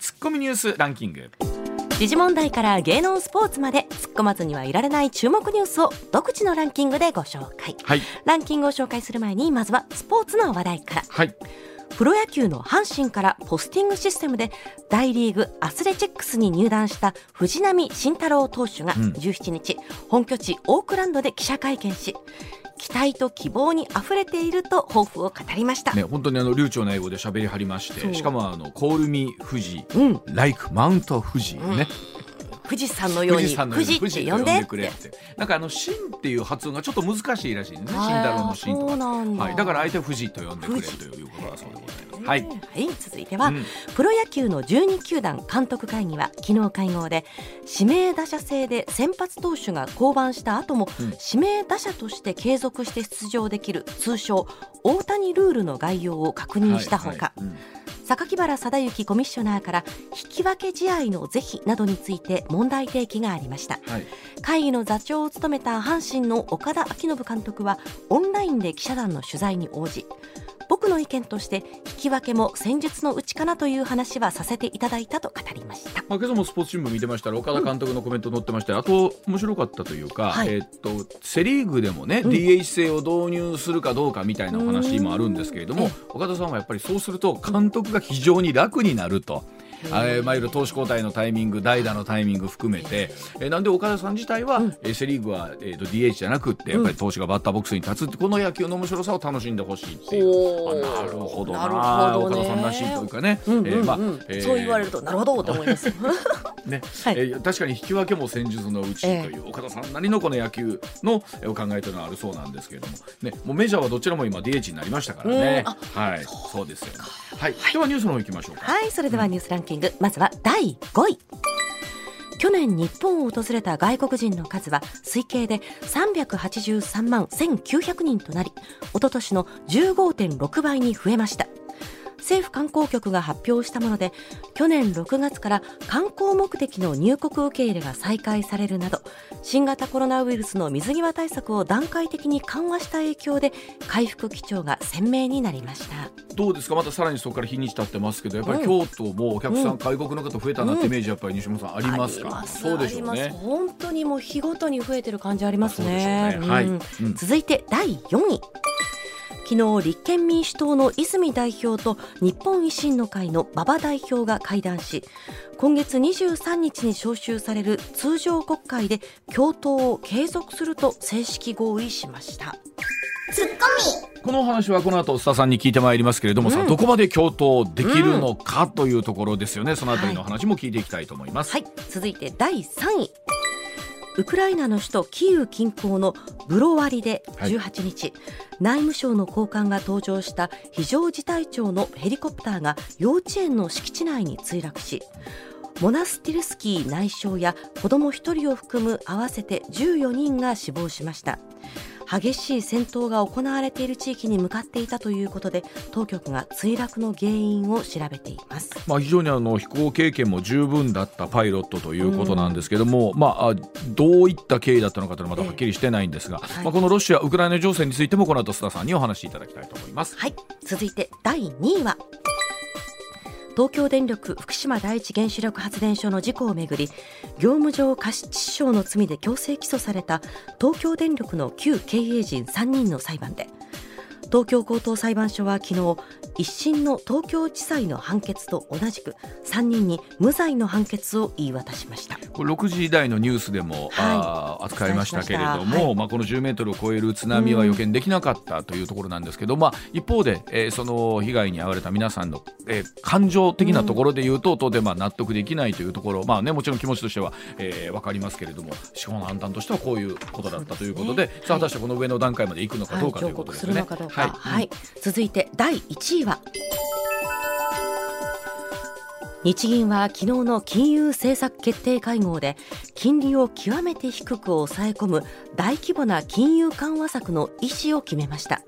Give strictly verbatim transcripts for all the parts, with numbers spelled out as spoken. ツッコミニュースランキング。時事問題から芸能スポーツまで突っ込まずにはいられない注目ニュースを独自のランキングでご紹介、はい、ランキングを紹介する前にまずはスポーツの話題から、はい、プロ野球の阪神からポスティングシステムで大リーグアスレチックスに入団した藤浪晋太郎投手がじゅうしちにち、うん、本拠地オークランドで記者会見し、期待と希望にあふれていると抱負を語りました、ね、本当にあの流暢な英語で喋りはりまして、しかもあのコールミ富士、うん、like マウント富士ね、うん、富士山のように富士って呼んでくれって、なんかあのシンっていう発音がちょっと難しいらしいね、シンダロのシンとか、はい、だから相手は富士と呼んでくれということだそうでございます。はいはい、続いては、うん、プロ野球のじゅうにきゅうだん監督会議は昨日会合で、指名打者制で先発投手が降板した後も、うん、指名打者として継続して出場できる通称大谷ルールの概要を確認したほか、はいはい、うん、榊原貞之コミッショナーから引き分け試合の是非などについて問題提起がありました、はい、会議の座長を務めた阪神の岡田彰布監督はオンラインで記者団の取材に応じ、僕の意見として引き分けも戦術のうちかなという話はさせていただいたと語りました、まあ、今朝もスポーツ新聞見てましたら岡田監督のコメント載ってまして、うん、あと面白かったというか、はい、えー、っとセリーグでもね、うん、ディーエイチ 制を導入するかどうかみたいなお話もあるんですけれども、岡田さんはやっぱりそうすると監督が非常に楽になると、あれ、まあ、いろいろ投手交代のタイミング、代打のタイミング含めて、えー、なんで岡田さん自体は、うん、えー、セリーグは、えー、と ディーエイチ じゃなくってやっぱり投手がバッターボックスに立つって、この野球の面白さを楽しんでほしいっていう、あ、なるほどな、なるほど、ね、岡田さんらしいというかね、うんうんうん、えーまあえー、そう言われるとなるほどって思いますね、はい、えー、確かに引き分けも戦術のうちという、えー、岡田さんなりのこの野球のお考えというのはあるそうなんですけれども、ね、もうメジャーはどちらも今 ディーエイチ になりましたからね、はい、そうですよね、はい、はい、ではニュースの方いきましょうか。はい、それではニュースランキング、まずはだいごい。去年日本を訪れた外国人の数は推計でさんびゃくはちじゅうさんまんせんきゅうひゃくにんとなり、おととしの じゅうごてんろくばいに増えました。政府観光局が発表したもので、去年ろくがつから観光目的の入国受け入れが再開されるなど、新型コロナウイルスの水際対策を段階的に緩和した影響で回復基調が鮮明になりました。どうですか、またさらにそこから日にち経ってますけど、やっぱり京都もお客さん、うん、外国の方増えたなってイメージ、やっぱり西本さんありますか、うん、あります、そうでしょうね、あります、本当にもう日ごとに増えてる感じありますね。続いてだいよんい。昨日立憲民主党の泉代表と日本維新の会の馬場代表が会談し、今月にじゅうさんにちに召集される通常国会で共闘を継続すると正式合意しました。ツッコミ。このお話はこの後須田さんに聞いてまいりますけれども、うん、さあどこまで共闘できるのかというところですよね、うん、そのあたりの話も聞いていきたいと思います、はいはい、続いてだいさんい。ウクライナの首都キーウ近郊のブロワリでじゅうはちにち、はい、内務省の高官が搭乗した非常事態庁のヘリコプターが幼稚園の敷地内に墜落し、モナスティルスキー内相や子どもひとりを含む合わせてじゅうよにんが死亡しました。激しい戦闘が行われている地域に向かっていたということで、当局が墜落の原因を調べています、まあ、非常にあの飛行経験も十分だったパイロットということなんですけども、うん、まあ、どういった経緯だったのかというのはまだはっきりしてないんですが、えーはい、まあ、このロシア・ウクライナ情勢についてもこの後須田さんにお話しいただきたいと思います、はい、続いてだいにいは、東京電力福島第一原子力発電所の事故をめぐり、業務上過失致傷の罪で強制起訴された東京電力の旧経営陣さんにんの裁判で、東京高等裁判所は昨日、一審の東京地裁の判決と同じくさんにんに無罪の判決を言い渡しました。これろくじ台のニュースでも、はい、あ扱いましたけれども、しし、はい、まあ、このじゅうメートルを超える津波は予見できなかったというところなんですけど、うん、まあ、一方で、えー、その被害に遭われた皆さんの、えー、感情的なところでいうと、うん、当然まあ納得できないというところ、まあね、もちろん気持ちとしては、えー、分かりますけれども、司法の判断としてはこういうことだったということで、で、ね、さあ果たしてこの上の段階までいくのかどうか、はい、ということですね。はい、続いてだいいちいは、日銀は昨日の金融政策決定会合で金利を極めて低く抑え込む大規模な金融緩和策の維持を決めました。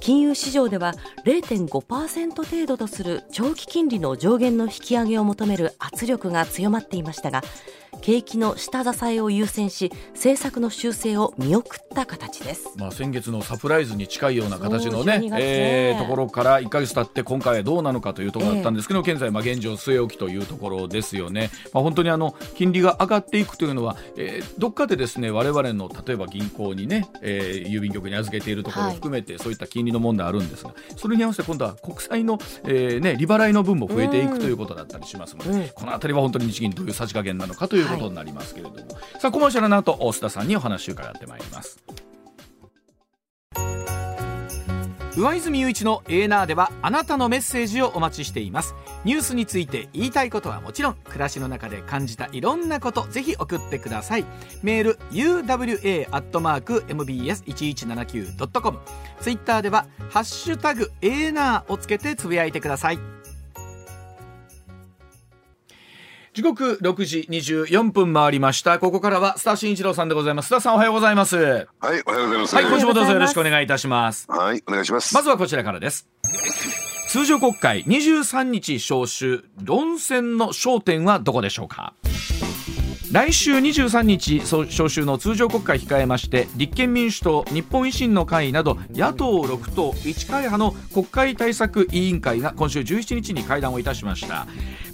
金融市場では ゼロテンごパーセント 程度とする長期金利の上限の引き上げを求める圧力が強まっていましたが、景気の下支えを優先し政策の修正を見送った形です。まあ、先月のサプライズに近いような形の、ねえー、ところからいっかげつ経って今回はどうなのかというところだったんですけど、えー、現在まあ現状据え置きというところですよね。まあ、本当にあの金利が上がっていくというのは、えー、どっかでですね我々の例えば銀行にね、えー、郵便局に預けているところを含めて、はい、そういった金利の問題あるんですが、それに合わせて今度は国債の、えーね、利払いの分も増えていくということだったりしますので、うん、このあたりは本当に日銀どういうさじ加減なのかということになりますけれども、はい、さあコマーシャルの後須田さんにお話を伺ってまいります。上泉雄一のエーナーではあなたのメッセージをお待ちしています。ニュースについて言いたいことはもちろん、暮らしの中で感じたいろんなこと、ぜひ送ってください。メール ユーダブリューエー アットマーク エムビーエス いちいちななきゅう ドットコム、 ツイッターではハッシュタグエーナーをつけてつぶやいてください。時刻ろくじにじゅうよんぷん回りました。ここからは須田慎一郎さんでございます。須田さんおはようございます。はい、おはようございます。はい、今週もどうぞよろしくお願いいたします。はい、お願いします。まずはこちらからです。通常国会にじゅうさんにち召集、論戦の焦点はどこでしょうか。来週にじゅうさんにち召集の通常国会控えまして、立憲民主党、日本維新の会など野党ろく党いち会派の国会対策委員会が今週じゅうしちにちに会談をいたしました。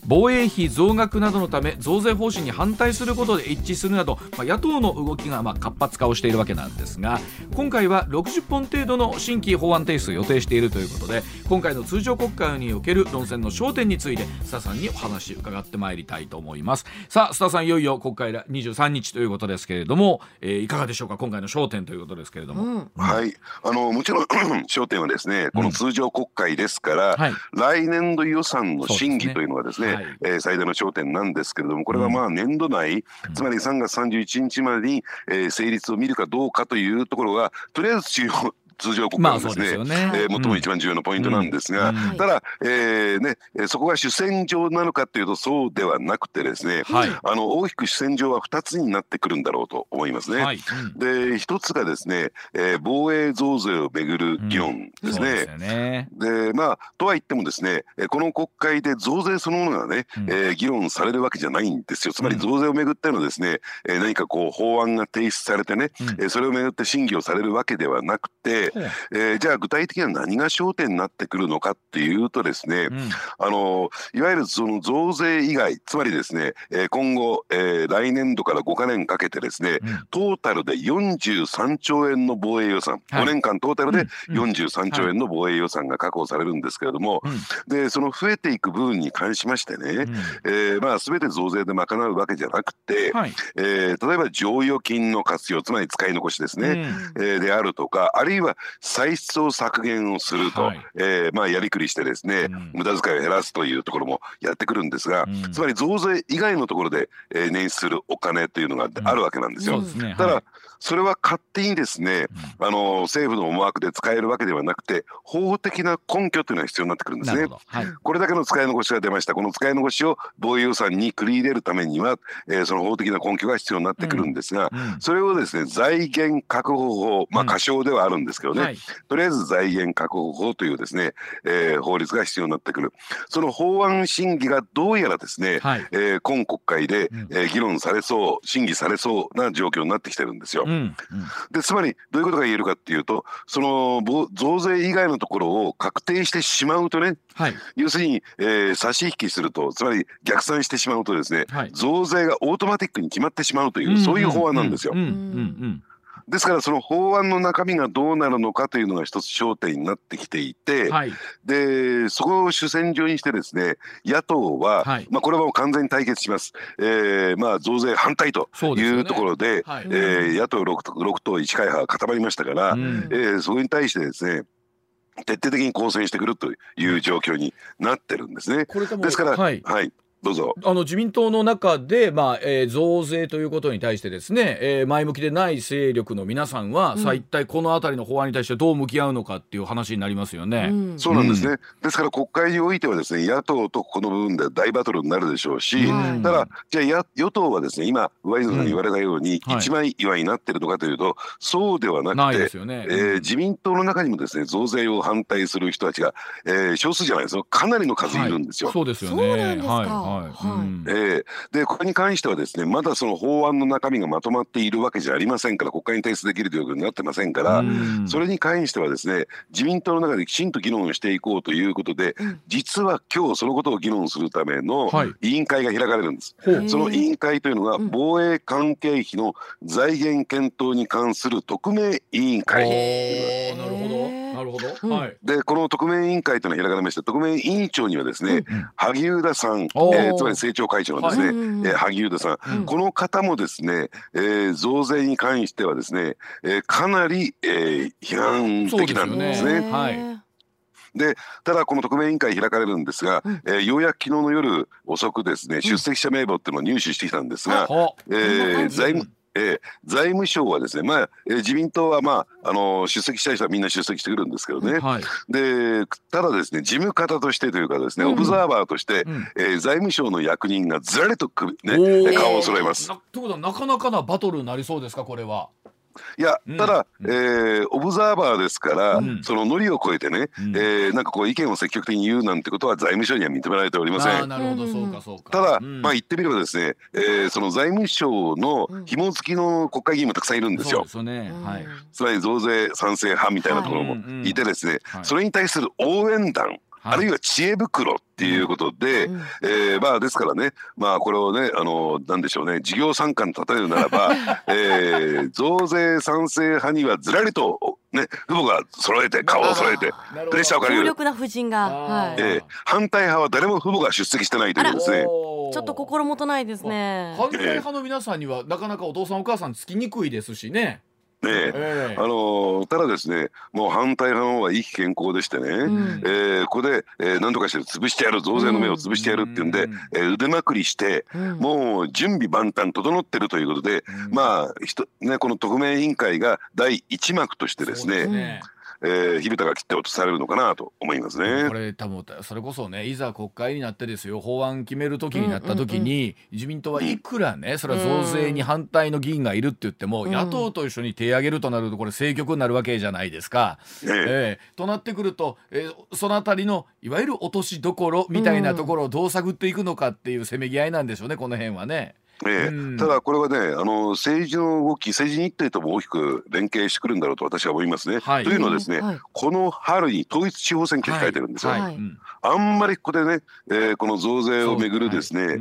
防衛費増額などのため増税方針に反対することで一致するなど、まあ、野党の動きがまあ活発化をしているわけなんですが、今回はろくじゅっぽん程度の新規法案提出を予定しているということで、今回の通常国会における論戦の焦点について須田さんにお話を伺ってまいりたいと思います。さあ須田さん、いよいよ国会にじゅうさんにちということですけれども、えー、いかがでしょうか、今回の焦点ということですけれども。うん、はい、あのもちろん焦点はですね、この通常国会ですから、うん、はい、来年度予算の審議というのがですね、はい、えー、最大の焦点なんですけれども、これはまあ年度内、うん、つまりさんがつさんじゅういちにちまでに、えー、成立を見るかどうかというところがとりあえず重要通常国会ですね、まあですね、えー、最も一番重要なポイントなんですが、うんうん、ただ、えーね、そこが主戦場なのかというとそうではなくてですね、はい、あの大きく主戦場はふたつになってくるんだろうと思いますね。はい、でひとつがですね、えー、防衛増税をめぐる議論ですね。うん、そうですよね。で、まあ、とはいってもですね、この国会で増税そのものがね、うん、えー、議論されるわけじゃないんですよ。つまり増税をめぐってのですね、うん、何かこう法案が提出されてね、うん、それをめぐって審議をされるわけではなくて、えー、じゃあ具体的には何が焦点になってくるのかっていうとですね、うん、あのいわゆるその増税以外、つまりですね、えー、今後、えー、来年度からごかねんかけてですね、うん、トータルでよんじゅうさんちょうえんの防衛予算、はい、ごねんかんトータルでよんじゅうさんちょうえんの防衛予算が確保されるんですけれども、はい、でその増えていく部分に関しましてね、うん、えーまあ、全て増税で賄うわけじゃなくて、はい、えー、例えば剰余金の活用、つまり使い残しですね、うん、えー、であるとか、あるいは歳出を削減をすると、はい、えーまあ、やりくりしてですね、うん、無駄遣いを減らすというところもやってくるんですが、うん、つまり増税以外のところで、えー、捻出するお金というのがあるわけなんですよ。うん、そうですね、ただ、はい、それは勝手にですね、あの政府の思惑で使えるわけではなくて、法的な根拠というのが必要になってくるんですね。はい、これだけの使い残しが出ました。この使い残しを防衛予算に繰り入れるためには、えー、その法的な根拠が必要になってくるんですが、うん、それをですね、財源確保法、まあ過小ではあるんですけどね、うん、はい、とりあえず財源確保法というですね、えー、法律が必要になってくる。その法案審議がどうやらですね、はい、えー、今国会で、うん、えー、議論されそう、審議されそうな状況になってきてるんですよ。うんうん、でつまりどういうことが言えるかっていうと、その増税以外のところを確定してしまうとね、はい、要するに、えー、差し引きすると、つまり逆算してしまうとですね、はい、増税がオートマティックに決まってしまうという、うんうん、そういう法案なんですよ。うんうんうんうん、ですからその法案の中身がどうなるのかというのが一つ焦点になってきていて、はい、でそこを主戦場にしてですね、野党は、はい、まあ、これはもう完全に対決します。えーまあ、増税反対というところ で, で、ね、はい、えー、野党 ろくとういちかいはが固まりましたから、うん、えー、そこに対してですね徹底的に抗戦してくるという状況になってるんですね。これでもですから、はいはい、どうぞ。あの自民党の中で、まあえー、増税ということに対してですね、えー、前向きでない勢力の皆さんは、うん、さあ一体このあたりの法案に対してどう向き合うのかっていう話になりますよね、うん、そうなんですね。ですから国会においてはですね、野党とこの部分で大バトルになるでしょうし、うん、ただじゃあ与党はですね、今上泉さんに言われたように、うん、一枚岩になってるのかというと、はい、そうではなくてないですよね、えー、自民党の中にもですね、増税を反対する人たちが、えー、少数じゃないですよ、かなりの数いるんですよ、はい、そうですよね。そうなんですか、はいはいはい、うん、えー、でこれに関してはですね、まだその法案の中身がまとまっているわけじゃありませんから、国会に提出できるということになってませんから、うん、それに関してはですね、自民党の中できちんと議論していこうということで、うん、実は今日そのことを議論するための委員会が開かれるんです、はい、その委員会というのが防衛関係費の財源検討に関する特命委員会。へー、なるほどなるほど、うん、でこの特命委員会というのが開かれまして、特命委員長にはですね、うん、萩生田さん、えー、つまり政調会長のですね、はい、えー、萩生田さん、うん、この方もですね、えー、増税に関してはですね、えー、かなり、えー、批判的なんですね。そうですよね、はい。でただこの特命委員会開かれるんですが、うん、えー、ようやく昨日の夜遅くですね、出席者名簿っていうのを入手してきたんですが、うん、えー、財務えー、財務省はですね、まあえー、自民党は、まああのー、出席したい人はみんな出席してくるんですけどね、はい、でただですね、事務方としてというかですね、うん、オブザーバーとして、うん、えー、財務省の役人がずらりと、ね、顔を揃えます。ということはなかなかなバトルになりそうですか、これは。いや、ただ、うん、えー、オブザーバーですから、うん、そのノリを超えてね、うん、えー、なんかこう意見を積極的に言うなんてことは財務省には認められておりません。あ、なるほど、そうかそうか。ただ、うん、まあ、言ってみればですね、えー、その財務省の紐付きの国会議員もたくさんいるんですよ、うん、そうですね、はい、つまり増税賛成派みたいなところもいてですね、はい、うんうん、それに対する応援団、あるいは知恵袋っていうことで、うん、えー、まあですからね、まあこれをね、あのなんでしょうね、事業参観に例えるならば、えー、増税賛成派にはずらりとね、父母が揃えて顔を揃えてプレッシャーをかける。強力な夫人が、はい、えー、反対派は誰も父母が出席してないというですね。ちょっと心もとないですね。反対派の皆さんにはなかなかお父さんお母さんつきにくいですしね。ねえー、あのただですね、もう反対派の方は意気健康でしてね、うん、えー、ここで、えー、何とかして潰してやる、増税の目を潰してやるっていうんで、うん、えー、腕まくりして、うん、もう準備万端整ってるということで、うん、まあひと、ね、この特命委員会がだいいち幕としてですね、えー、火蓋が切って落とされるのかなと思いますね。これ多分それこそね、いざ国会になってですよ、法案決める時になった時に、うんうんうん、自民党はいくらね、それは増税に反対の議員がいるって言っても、うん、野党と一緒に手上げるとなるとこれ政局になるわけじゃないですか、うん、えー、となってくると、えー、そのあたりのいわゆる落としどころみたいなところをどう探っていくのかっていうせめぎ合いなんでしょうね、この辺はね。えーうん、ただこれはね、あの政治の動き、政治日程とも大きく連携してくるんだろうと私は思いますね、はい、というのはですね、えーはい、この春に統一地方選挙控えてるんですよ、はいはい、あんまりここでね、えー、この増税をめぐるですね、はい、え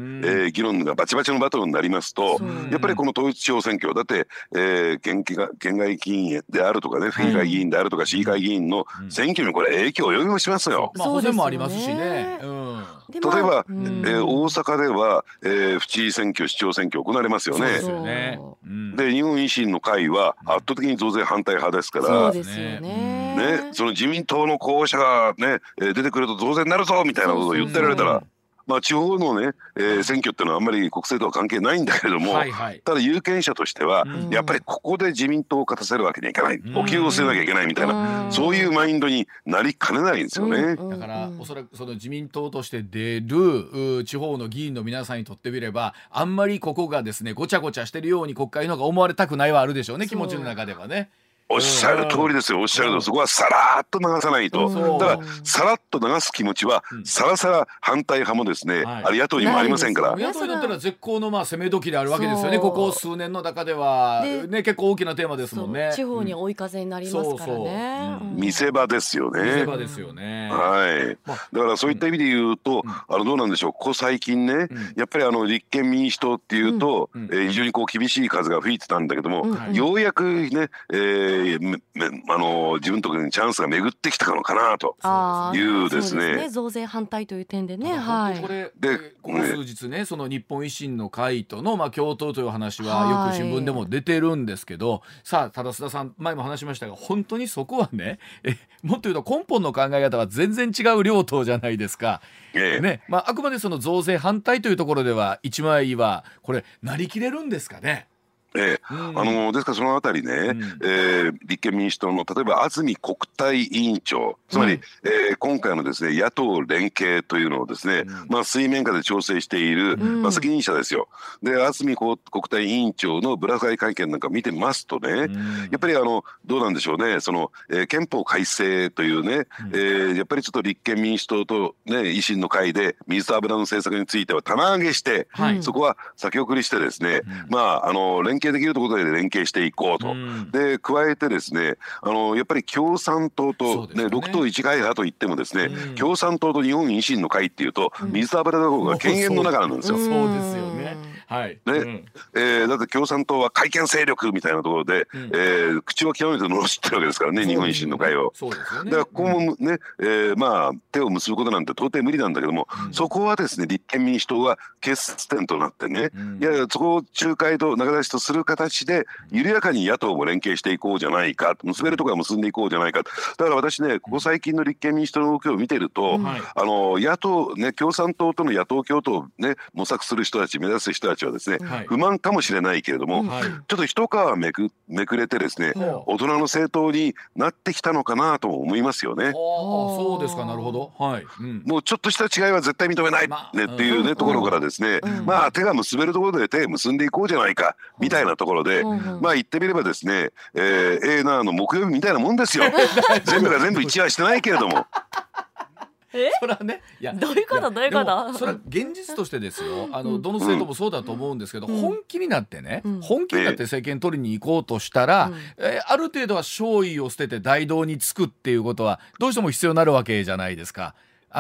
ー、議論がバチバチのバトルになりますと、やっぱりこの統一地方選挙だって、えー、県, 県外議員であるとかね、府議会議員であるとか市議会議員の選挙にこれ影響を及ぼしますよ、まあ、補選もありますしね、うん、例えば、うん、えー、大阪では、えー、府知事選挙、市長選挙行われますよ ね, ですよね、うん、で日本維新の会は圧倒的に増税反対派ですから、そうですよ ね, ねその自民党の候補者が、ね、出てくると増税になるぞみたいなことを言ってられたら、ね、まあ、地方の、ね、えー、選挙っていうのはあんまり国政とは関係ないんだけれども、はいはい、ただ有権者としてはやっぱりここで自民党を勝たせるわけにはいかない、お給を捨てなきゃいけないみたいな、そういうマインドになりかねないんですよね。だからおそらくその自民党として出る地方の議員の皆さんにとってみれば、あんまりここがですねごちゃごちゃしてるように国会の方が思われたくないはあるでしょうね、気持ちの中ではね。おっしゃる通りですよ、おっしゃる通り、そこはさらっと流さないと。だからさらっと流す気持ちはさらさら反対派もですね、うん、あれ野党にもありませんから、野党にとっては絶好のまあ攻め時であるわけですよね、ここ数年の中ではね、結構大きなテーマですもんね。地方に追い風になりますからね、見せ場ですよね、見せ場ですよね、はい、まあ、だからそういった意味で言うと、うん、あのどうなんでしょう、ここ最近ね、うん、やっぱりあの立憲民主党っていうと、うんうん、えー、非常にこう厳しい風が吹いてたんだけども、うん、ようやくね、えーであの自分とこにチャンスが巡ってきたのかなというですね。そうですね、増税反対という点でね、はい、これでここ数日ね、その日本維新の会との、まあ、共闘という話はよく新聞でも出てるんですけど、はい、さあただ須田さん前も話しましたが、本当にそこはね、えもっと言うと根本の考え方は全然違う両党じゃないですか、ええね、まあ、あくまでその増税反対というところでは一枚岩、これなりきれるんですかね。ええ、うん、あのですからそのあたりね、うん、えー、立憲民主党の例えば安住国対委員長、つまり、うん、えー、今回のですね野党連携というのをですね、うん、まあ、水面下で調整している、うん、まあ、責任者ですよ。で安住国対委員長のぶら下がり会見なんか見てますとね、うん、やっぱりあのどうなんでしょうね、その、えー、憲法改正というね、うん、えー、やっぱりちょっと立憲民主党と、ね、維新の会で水と油の政策については棚上げして、はい、そこは先送りしてですね、うん、まああの連携できるところで連携していこうと、うん、で加えてですね、あのやっぱり共産党と、ねね、ろく党いち会派といってもですね、うん、共産党と日本維新の会っていうと、うん、水と油の方が権限の中なんですよ。そうですよね、はいね、うん、えー、だって共産党は改憲勢力みたいなところで、うん、えー、口を極めて罵ってるわけですからね、うん、日本維新の会を。そうですよね、だからここもね、うん、えーまあ、手を結ぶことなんて到底無理なんだけども、うん、そこはですね立憲民主党が決点となってね、うん、いやそこを仲介と仲出しとする形で緩やかに野党も連携していこうじゃないか、結べるところは結んでいこうじゃないか。だから私ね、ここ最近の立憲民主党の動きを見てると、うん、あの野党、ね、共産党との野党共闘を、ね、模索する人たち、目指す人たちはですね、はい、不満かもしれないけれども、はい、ちょっと一皮めく、めくれてですね、大人の政党になってきたのかなとも思いますよね。あ、そうですか、なるほど、はい、うん、もうちょっとした違いは絶対認めない、ま、ね、っていう、ね、うん、ところからですね、うん、まあ、手が結べるところで手を結んでいこうじゃないかみたいなところで、うんうん、まあ言ってみればですね、えー、エーナーの木曜日みたいなもんですよ。全部が全部一致はしてないけれどもえそれはね、いやどういうことどういうこと、それは現実としてですよ、あのどの政党もそうだと思うんですけど、うん、本気になってね、うん、本気になって政権取りに行こうとしたら、うん、えー、ある程度は勝意を捨てて大道につくっていうことはどうしても必要になるわけじゃないですか。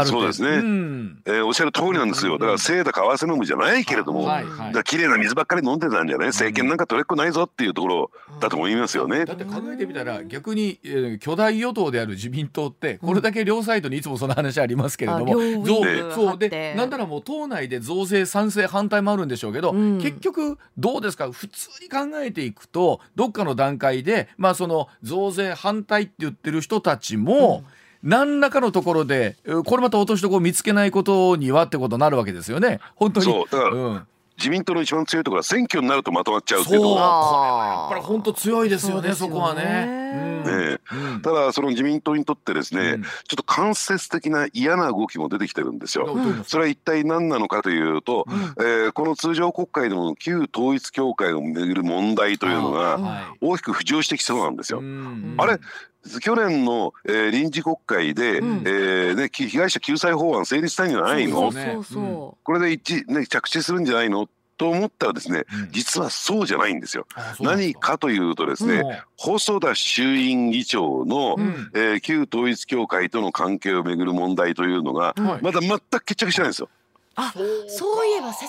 そうですね、うん、えー、おっしゃる通りなんですよ。だから清濁合わせ飲むじゃないけれども、はいはい、だから綺麗な水ばっかり飲んでたんじゃない、政権なんか取れっこないぞっていうところだと思いますよね、うん、だって考えてみたら逆に、えー、巨大与党である自民党ってこれだけ両サイドにいつもその話ありますけれども、うん、そうで、なんならもう党内で増税賛成反対もあるんでしょうけど、うん、結局どうですか、普通に考えていくとどっかの段階で、まあ、その増税反対って言ってる人たちも、うん、何らかのところでこれまた落としどころを見つけないことにはってことになるわけですよね、本当に。そうだから、うん、自民党の一番強いところは選挙になるとまとまっちゃうっていうところ。そう、これはやっぱり本当強いですよね、そこはね、うん、ね、うん、ただその自民党にとってですね、うん、ちょっと間接的な嫌な動きも出てきてるんですよ、うん、それは一体何なのかというと、うん、えー、この通常国会でも旧統一教会を巡る問題というのが大きく浮上してきそうなんですよ、うん、あれ去年の、えー、臨時国会で、うん、えーね、被害者救済法案成立したんじゃないの、そうそう、うん、これで一、ね、着地するんじゃないのと思ったらですね、うん、実はそうじゃないんですよ。何かというとですね、うん、細田衆院議長の、うん、えー、旧統一教会との関係をめぐる問題というのが、うん、まだ全く決着してないんですよ、はい、あ、そういえば説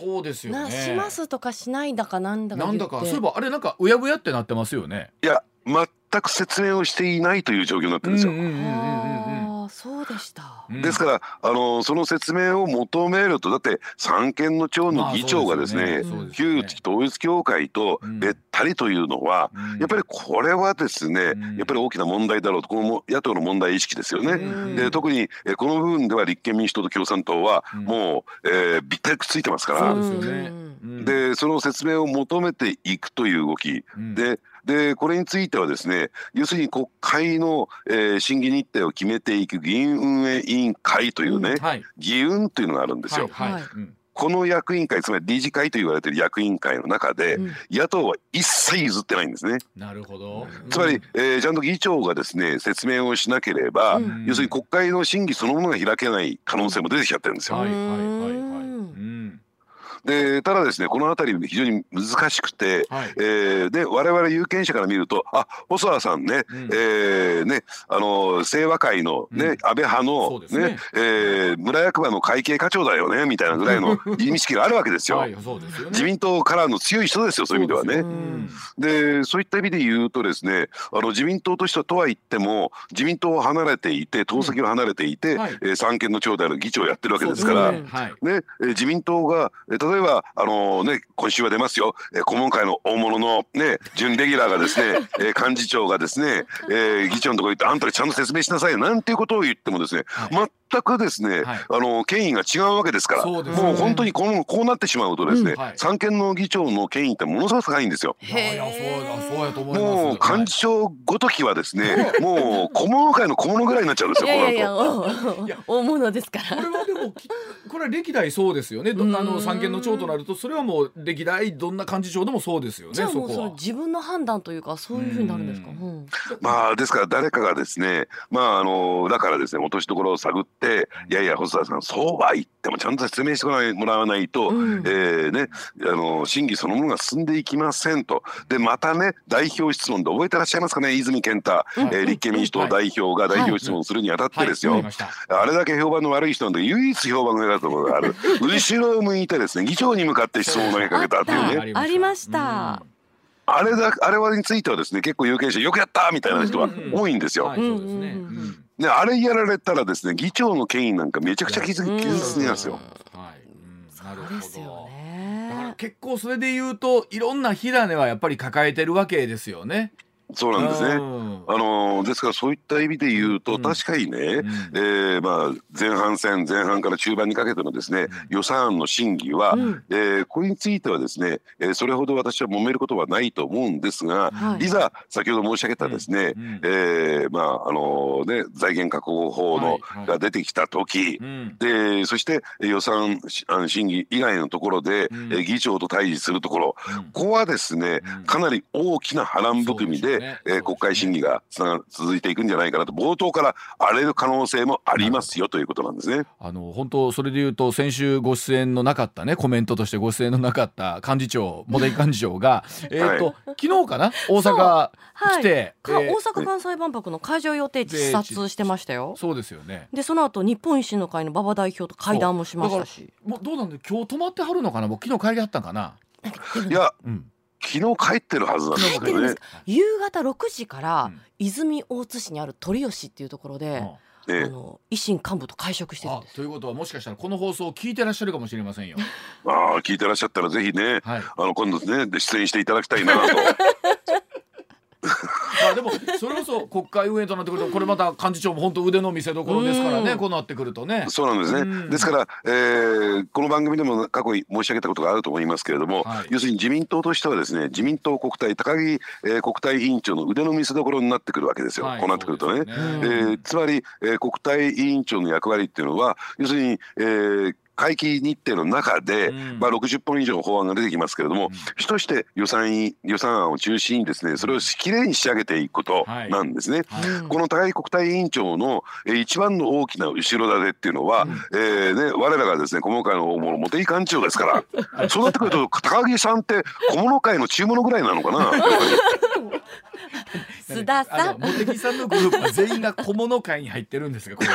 明、そうですよね、しますとかしないだかなんだか言って、なんだかそういえばあれなんかうやぶやってなってますよね。いや全く説明をしていないという状況になってるんですよ、うんうんうんうん、あ、そうでした、うん、ですからあのその説明を求めると、だって三権の長の議長がですね、まあ、旧統一教会とべったりというのは、うん、やっぱりこれはですね、うん、やっぱり大きな問題だろうと、この野党の問題意識ですよね、うん、で特にこの部分では立憲民主党と共産党はもう、うん、えー、びったりくっついてますから。そうですよね、うん、でその説明を求めていくという動き、うん、ででこれについてはですね、要するに国会の、えー、審議日程を決めていく議院運営委員会というね、うん、はい、議運というのがあるんですよ、はいはい、うん、この役員会、つまり理事会と言われている役員会の中で、うん、野党は一切譲ってないんですね。なるほど、うん、つまり、えー、ちゃんと議長がですね説明をしなければ、うん、要するに国会の審議そのものが開けない可能性も出てきちゃってるんですよ、うん、はいはいはいはい、うん、でただですねこの辺り非常に難しくて、はいえー、で我々有権者から見るとあ細田さんね、うんえー、ねあの清和会の、ねうん、安倍派の、ねねえー、村役場の会計課長だよねみたいなぐらいの認識があるわけですよ、はい、そうですよね、自民党からの強い人ですよそういう意味ではね。そうですよ、うん、でそういった意味で言うとですねあの自民党としてはとは言っても自民党を離れていて党籍を離れていて、うんはいえー、三権の長である議長をやってるわけですから、ねはいね、自民党が例えばあの、ね、今週は出ますよ顧問会の大物の、ね、準レギュラーがですね幹事長がですね、えー、議長のところに行ってあんたにちゃんと説明しなさいなんていうことを言ってもですね、はい全くですね、はい、あの権威が違うわけですから、うね、もう本当にこう、こうなってしまうとですね、うんはい、三権の議長の権威ってものすごく高いんですよ。もう幹事長ごときはですねもう小物界の小物ぐらいになっちゃうんですよ。いやいや大物ですからこれはでもこれは歴代そうですよね。どんなあの三権の長となるとそれはもう歴代どんな幹事長でもそうですよね。じゃあもうその自分の判断というかそういうふうになるんですか、うん、まあですから誰かがですねまああのだからですね落としどころを探っていやいや細田さんそうは言ってもちゃんと説明してもらわないと、うんえーね、あの審議そのものが進んでいきませんと。でまたね代表質問で覚えてらっしゃいますかね泉健太、はいえー、立憲民主党代表が代表質問するにあたってですよ、はいはいはい、あれだけ評判の悪い人なんで唯一評判が良かったことがある後ろを向いてですね議長に向かって質問を投げかけたというねありました、うんあれだ、あれについてはですね結構有権者よくやったみたいな人が多いんですよ、はい、そうですね、うん、であれやられたらですね議長の権威なんかめちゃくちゃ傷つきますよ、うんはいうん、なるほどそうですよね。だから結構それで言うといろんな火種はやっぱり抱えてるわけですよね。そうなんですね。あのですからそういった意味で言うと、うん、確かにね、うんえーまあ、前半戦前半から中盤にかけてのですね、うん、予算案の審議は、うんえー、これについてはですね、えー、それほど私は揉めることはないと思うんですが、はい、いざ先ほど申し上げたですね、うんうんえーまああのね、財源確保法の、はい、が出てきた時、うん、でそして予算案審議以外のところで、うんえー、議長と対峙するところ、うん、ここはですね、うん、かなり大きな波乱含みでえー、国会審議がつな続いていくんじゃないかなと冒頭から荒れる可能性もありますよということなんですね。あの本当それでいうと先週ご出演のなかったねコメントとしてご出演のなかった幹事長茂木幹事長がえーと、はい、昨日かな大阪来て、はいえー、大阪・関西万博の会場予定地視察してましたよ。そうですよね。でその後日本維新の会の馬場代表と会談もしましたしもうどうなんで今日泊まってはるのかなもう昨日帰りはったんかないや、うん昨日帰ってるはずなんですけどね。夕方ろくじから、うん、泉大津市にある鳥吉っていうところで、うんええ、あの維新幹部と会食してるんです。あということはもしかしたらこの放送を聞いてらっしゃるかもしれませんよ。あ聞いてらっしゃったらぜひね、はい、あの今度ね出演していただきたいなとまあでもそれこそ国会運営となってくるとこれまた幹事長も本当腕の見せ所ですからねこうなってくるとね。そうなんですね。ですから、えー、この番組でも過去に申し上げたことがあると思いますけれども、はい、要するに自民党としてはですね自民党国対高木、えー、国対委員長の腕の見せ所になってくるわけですよ、はい、こうなってくるとね、えー、つまり、えー、国対委員長の役割っていうのは要するに、えー会期日程の中で、うんまあ、ろくじゅっぽん以上の法案が出てきますけれども、うん、主として予算、予算案を中心にですねそれをきれいに仕上げていくことなんですね、はいはい、この高木国対委員長の、えー、一番の大きな後ろ盾っていうのは、うんえーね、我らがですね小物会の大物茂木幹事長ですからそうなってくると高木さんって小物会の中物ぐらいなのかな須田さん茂木さんのグループ全員が小物会に入ってるんですがこれ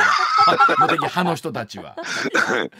茂木派の人たちは、はい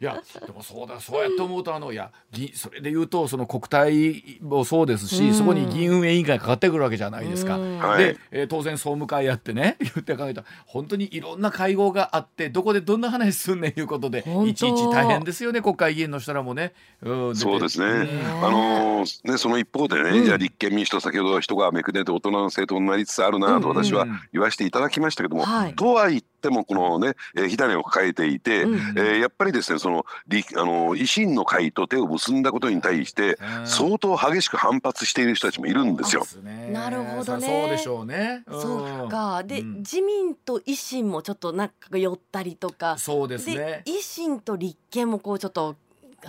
いやでもそうだそうやって思うとあのいやそれでいうとその国対もそうですし、うん、そこに議員運営委員会がかかってくるわけじゃないですか、うん、で、はいえー、当然総務会やってね言って考えたら本当にいろんな会合があってどこでどんな話すんねんいうことでいちいち大変ですよね国会議員の人らもね、うん、そうですね、うんあのー、ねその一方でね、うん、じゃ立憲民主党先ほど人がめくねて大人の政党になりつつあるなと私は言わせていただきましたけども、うんうんうん、とは言ってもこのね、えー、火種を抱えていて、うんえー、やっぱりですねそのあの維新の会と手を結んだことに対して相当激しく反発している人たちもいるんですよ。なるほどね。そうでしょうね。そうかで、うん、自民と維新もちょっとなんか寄ったりとかそうですね。で維新と立憲もこうちょっと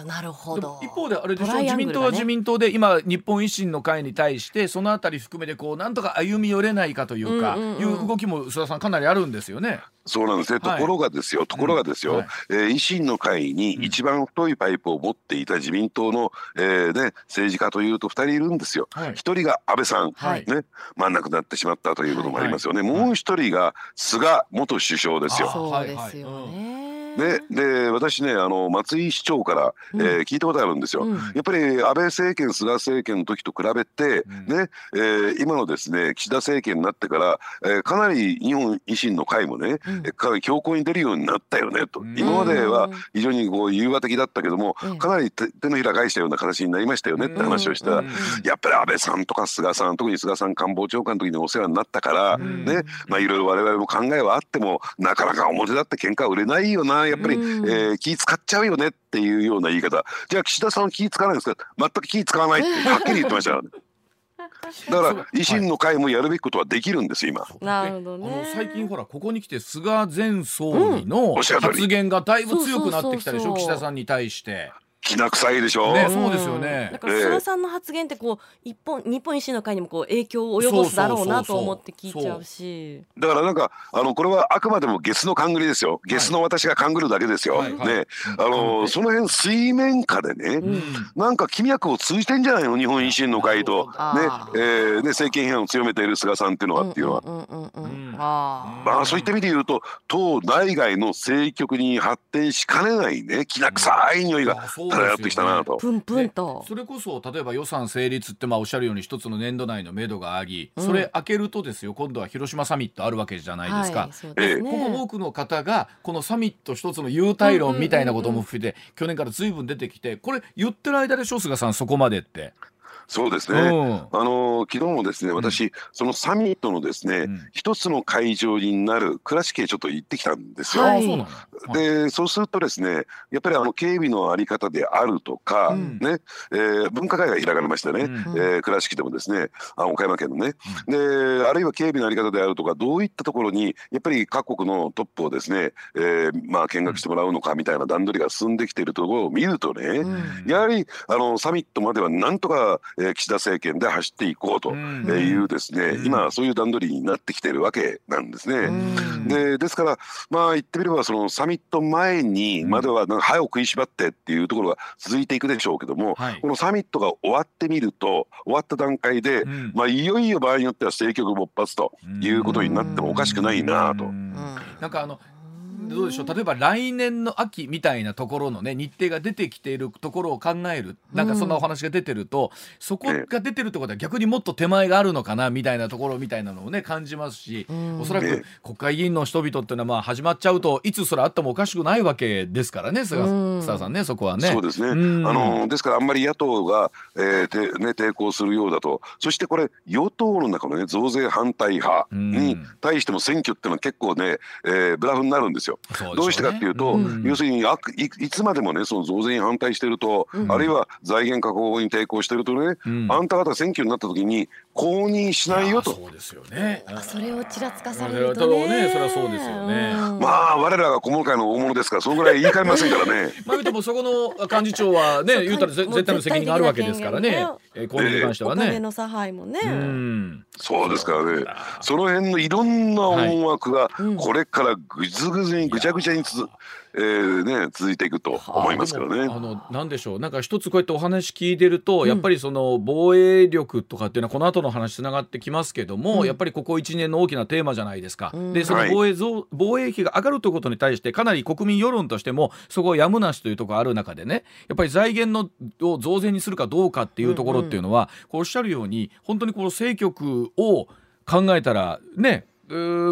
なるほど。一方であれでしょ、ね、自民党は自民党で今日本維新の会に対してそのあたり含めてこうなんとか歩み寄れないかというか、うんうんうん、いう動きも須田さんかなりあるんですよね。そうなんですね、はい、ところがですよところがですよ、うんはいえー、維新の会に一番太いパイプを持っていた自民党の、えーね、政治家というとふたりいるんですよ、はい、ひとりが安倍さん、はいねまあ、亡くなってしまったということもありますよね、はいはい、もうひとりが菅元首相ですよ。そうですよね。で, で私ねあの松井市長から、うんえー、聞いたことあるんですよ、うん、やっぱり安倍政権菅政権の時と比べて、うんねえー、今のですね岸田政権になってから、えー、かなり日本維新の会もね、うん、かなり強硬に出るようになったよねと、うん、今までは非常にこう融和的だったけども、うん、かなり手のひら返したような形になりましたよねって話をしたら、うん、やっぱり安倍さんとか菅さん特に菅さん官房長官の時にお世話になったから、うんねまあ、いろいろ我々も考えはあってもなかなか表だって喧嘩は売れないよなやっぱり、えー、気使っちゃうよねっていうような言い方。じゃあ岸田さん気使わないんですか。全く気使わないってはっきり言ってましたからね。だから維新の会もやるべきことはできるんです今。なるほどね。あの最近ほらここに来て菅前総理の発言がだいぶ強くなってきたでしょ。岸田さんに対して。きな臭いでしょ、ね、そうですよね。だから菅さんの発言ってこう一本日本維新の会にもこう影響を及ぼすだろうなと思って聞いちゃうし、そうそうそうそう、だからなんかあのこれはあくまでもゲスの勘繰りですよ、ゲスの私が勘繰るだけですよ、はいねはいはい、あのその辺水面下でね、うん、なんか気脈を通じてんじゃないの日本維新の会と、ねえーね、政権批判を強めている菅さんっていうのはっていうのはそういった意味で言うと党内外の政局に発展しかねないねきな臭い匂いが、うんやってきたなと、プンプンと。それこそ例えば予算成立ってまあおっしゃるように一つの年度内の目処があり、うん、それ開けるとですよ今度は広島サミットあるわけじゃないですか、はいそうですね、ここ多くの方がこのサミット一つの優待論みたいなことも含めて、うんうんうんうん、去年から随分出てきてこれ言ってる間でしょ菅さんそこまでってそうですね、うん、あの昨日もですね私、うん、そのサミットのですね、うん、一つの会場になる倉敷へちょっと行ってきたんですよ、はい、でそうするとですねやっぱりあの警備のあり方であるとか、うんねえー、分科会が開かれましたね、うんえー、倉敷でもですねあ岡山県のね、うん、であるいは警備のあり方であるとかどういったところにやっぱり各国のトップをですね、えーまあ、見学してもらうのかみたいな段取りが進んできているところを見るとね、うん、やはりあのサミットまではなんとかえー、岸田政権で走っていこうというですね、うん、今そういう段取りになってきているわけなんですね、うん、で, ですからまあ言ってみればそのサミット前にまではなんか歯を食いしばってっていうところが続いていくでしょうけども、はい、このサミットが終わってみると終わった段階で、うんまあ、いよいよ場合によっては政局勃発ということになってもおかしくないなと、うんうん、なんかあのどうでしょう例えば来年の秋みたいなところの、ね、日程が出てきているところを考えるなんかそんなお話が出てると、うん、そこが出てるってことは逆にもっと手前があるのかなみたいなところみたいなのを、ね、感じますし、うん、おそらく国会議員の人々っていうのはまあ始まっちゃうといつそれあってもおかしくないわけですからね菅、うん、菅さんねそこはねそうですね、うん、あのですからあんまり野党が、えーてね、抵抗するようだとそしてこれ与党の中の、ね、増税反対派に対しても選挙っていうのは結構ね、えー、ブラフになるんですよ。うね、どうしてかっていうと、うん、要するにあ い, いつまでもねその増税に反対してると、うん、あるいは財源確保に抵抗してるとね、うん、あんた方選挙になった時に公認しないよと。そうですよね。あそれをちらつかされると ね, ねそれはそうですよね、うん、まあ我らが小物会の大物ですからそのぐらい言い換えませんからねまあ言うともそこの幹事長はね言うたら絶対の責任があるわけですからね公認に関してはね、えー、お金の差配もね、うん、そうですからねその辺のいろんな思惑がこれからぐずぐずぐちゃぐちゃにつ、えーね、続いていくと思いますけどね。あのなんでしょうなんか一つこうやってお話聞いてると、うん、やっぱりその防衛力とかっていうのはこの後の話つながってきますけども、うん、やっぱりここいちねんの大きなテーマじゃないですか、うん、でその防衛増、はい、防衛費が上がるということに対してかなり国民世論としてもそこをやむなしというところがある中でねやっぱり財源のを増税にするかどうかっていうところっていうのは、うんうん、こうおっしゃるように本当にこの政局を考えたらね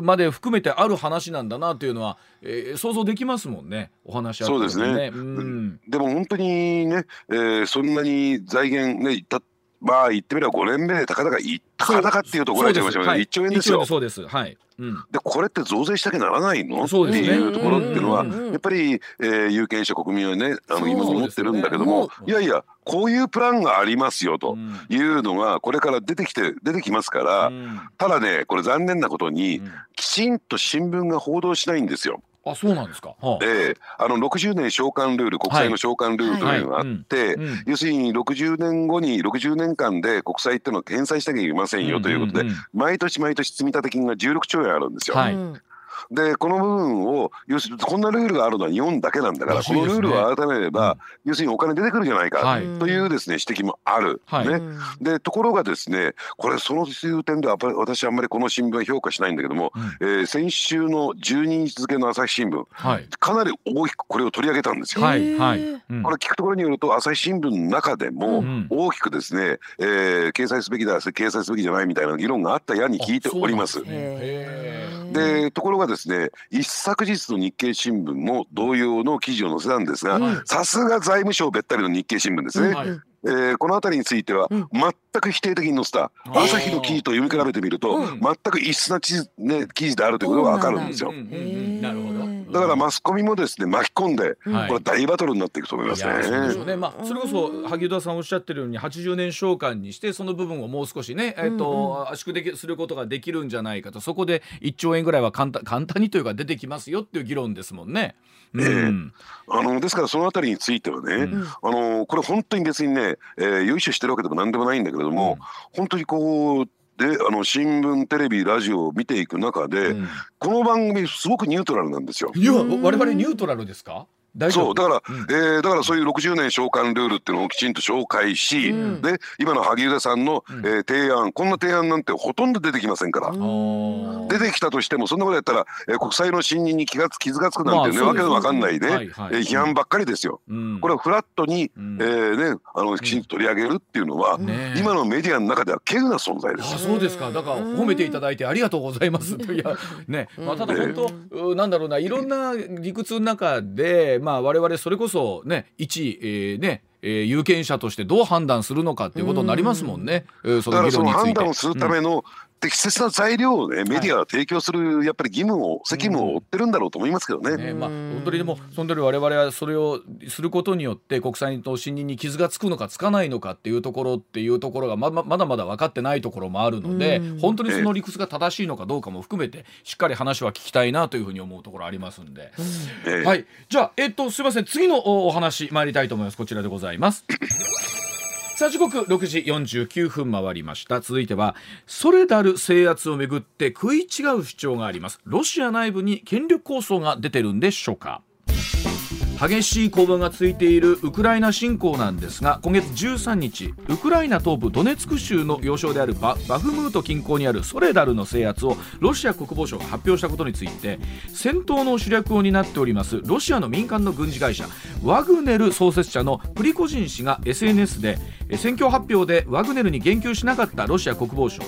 まで含めてある話なんだなというのは、えー、想像できますもんねお話あってもね。そうですね、うん、でも本当にね、えー、そんなに財源ねたまあ言ってみればごねんめでたかだかたかだかっていうところになっちゃいましたけど、はい、いっちょうえんですよ。そうです、はいうん、でこれって増税したきゃならないの、ね、っていうところっていうのは、うんうんうん、やっぱり、えー、有権者国民はねあの今思ってるんだけども、ね、いやいやこういうプランがありますよというのがこれから出てきて出てきますから、うん、ただねこれ残念なことに、うん、きちんと新聞が報道しないんですよ。あ、そうなんですか。ええ、あのろくじゅうねん償還ルール、国債の償還ルールというのがあって、要するにろくじゅうねんごにろくじゅうねんかんで国債ってのを返済しなきゃいけませんよということで、毎年毎年積立金がじゅうろくちょうえんあるんですよ。はい、でこの部分を要するにこんなルールがあるのは日本だけなんだから、ね、このルールを改めれば、うん、要するにお金出てくるじゃないかというですね、はい、指摘もある、はい、ね。でところがですね、これその点では私あんまりこの新聞は評価しないんだけども、うん、えー、先週のじゅうににち付の朝日新聞、はい、かなり大きくこれを取り上げたんですよ。はいはい、うん、これ聞くところによると朝日新聞の中でも大きくですね、うん、えー、掲載すべきだ掲載すべきじゃないみたいな議論があったやに聞いております。でところがですね、一昨日の日経新聞も同様の記事を載せたんですが、さすが財務省べったりの日経新聞ですね、うん、はい、えー、この辺りについては全く否定的に載せた、うん、朝日の記事と読み比べてみると、うん、全く異質な記事、ね、記事であるということが分かるんですよ。なるほど。だからマスコミもですね巻き込んで、はい、これ大バトルになっていくと思いますね。そうでしょうね。まあ、それこそ萩生田さんおっしゃってるようにはちじゅうねん償還にしてその部分をもう少しね、えーと、圧縮できすることができるんじゃないかと、そこでいっちょうえんぐらいは簡単、簡単にというか出てきますよっていう議論ですもんね。うん、えー、あのですからそのあたりについてはね、うん、あのこれ本当に別にね、えー、優秀してるわけでも何でもないんだけれども、うん、本当にこうであの新聞テレビラジオを見ていく中で、うん、この番組すごくニュートラルなんですよ。いや、我々ニュートラルですか？そうだから、うん、えー、だからそういうろくじゅうねん償還ルールっていうのをきちんと紹介し、うん、で今の萩生田さんの、うん、えー、提案、こんな提案なんてほとんど出てきませんから、うん、出てきたとしてもそんなことやったら、えー、国債の信任に気がつ傷がつくなんてね、まあ、わけのわかんないね、はいはい、えー、批判ばっかりですよ、うん、これをフラットに、うん、えーね、あのきちんと取り上げるっていうのは、うん、ね、今のメディアの中では稀有な存在です。あ、そうですか。だから褒めていただいてありがとうございますいや、ね、まあ、ただ本当、ね、なんだろうな、いろんな理屈の中でまあ、我々それこそね一、えー、ね、えー、有権者としてどう判断するのかっていうことになりますもんね。だからその判断をするための適切な材料を、ね、メディアは提供するやっぱり義務を、責務を負ってるんだろうと思いますけどね。ね、まあ、本当にでもそのより我々はそれをすることによって国債の信任に傷がつくのかつかないのかっていうところっていうところが ま, まだまだ分かってないところもあるので、本当にその理屈が正しいのかどうかも含めてしっかり話は聞きたいなというふうに思うところありますんで、はい、じゃあ、えー、っとすいません、次のお話参りたいと思います。こちらでございます。さあ、時刻ろくじよんじゅうきゅうふん回りました。続いてはソレダル制圧をめぐって食い違う主張があります。ロシア内部に権力抗争が出てるんでしょうか。激しい攻防が続いているウクライナ侵攻なんですが、今月じゅうさんにちウクライナ東部ドネツク州の要衝である バ, バフムート近郊にあるソレダルの制圧をロシア国防省が発表したことについて、戦闘の主略を担っておりますロシアの民間の軍事会社ワグネル創設者のプリコジン氏が エスエヌエス で戦況発表でワグネルに言及しなかったロシア国防省、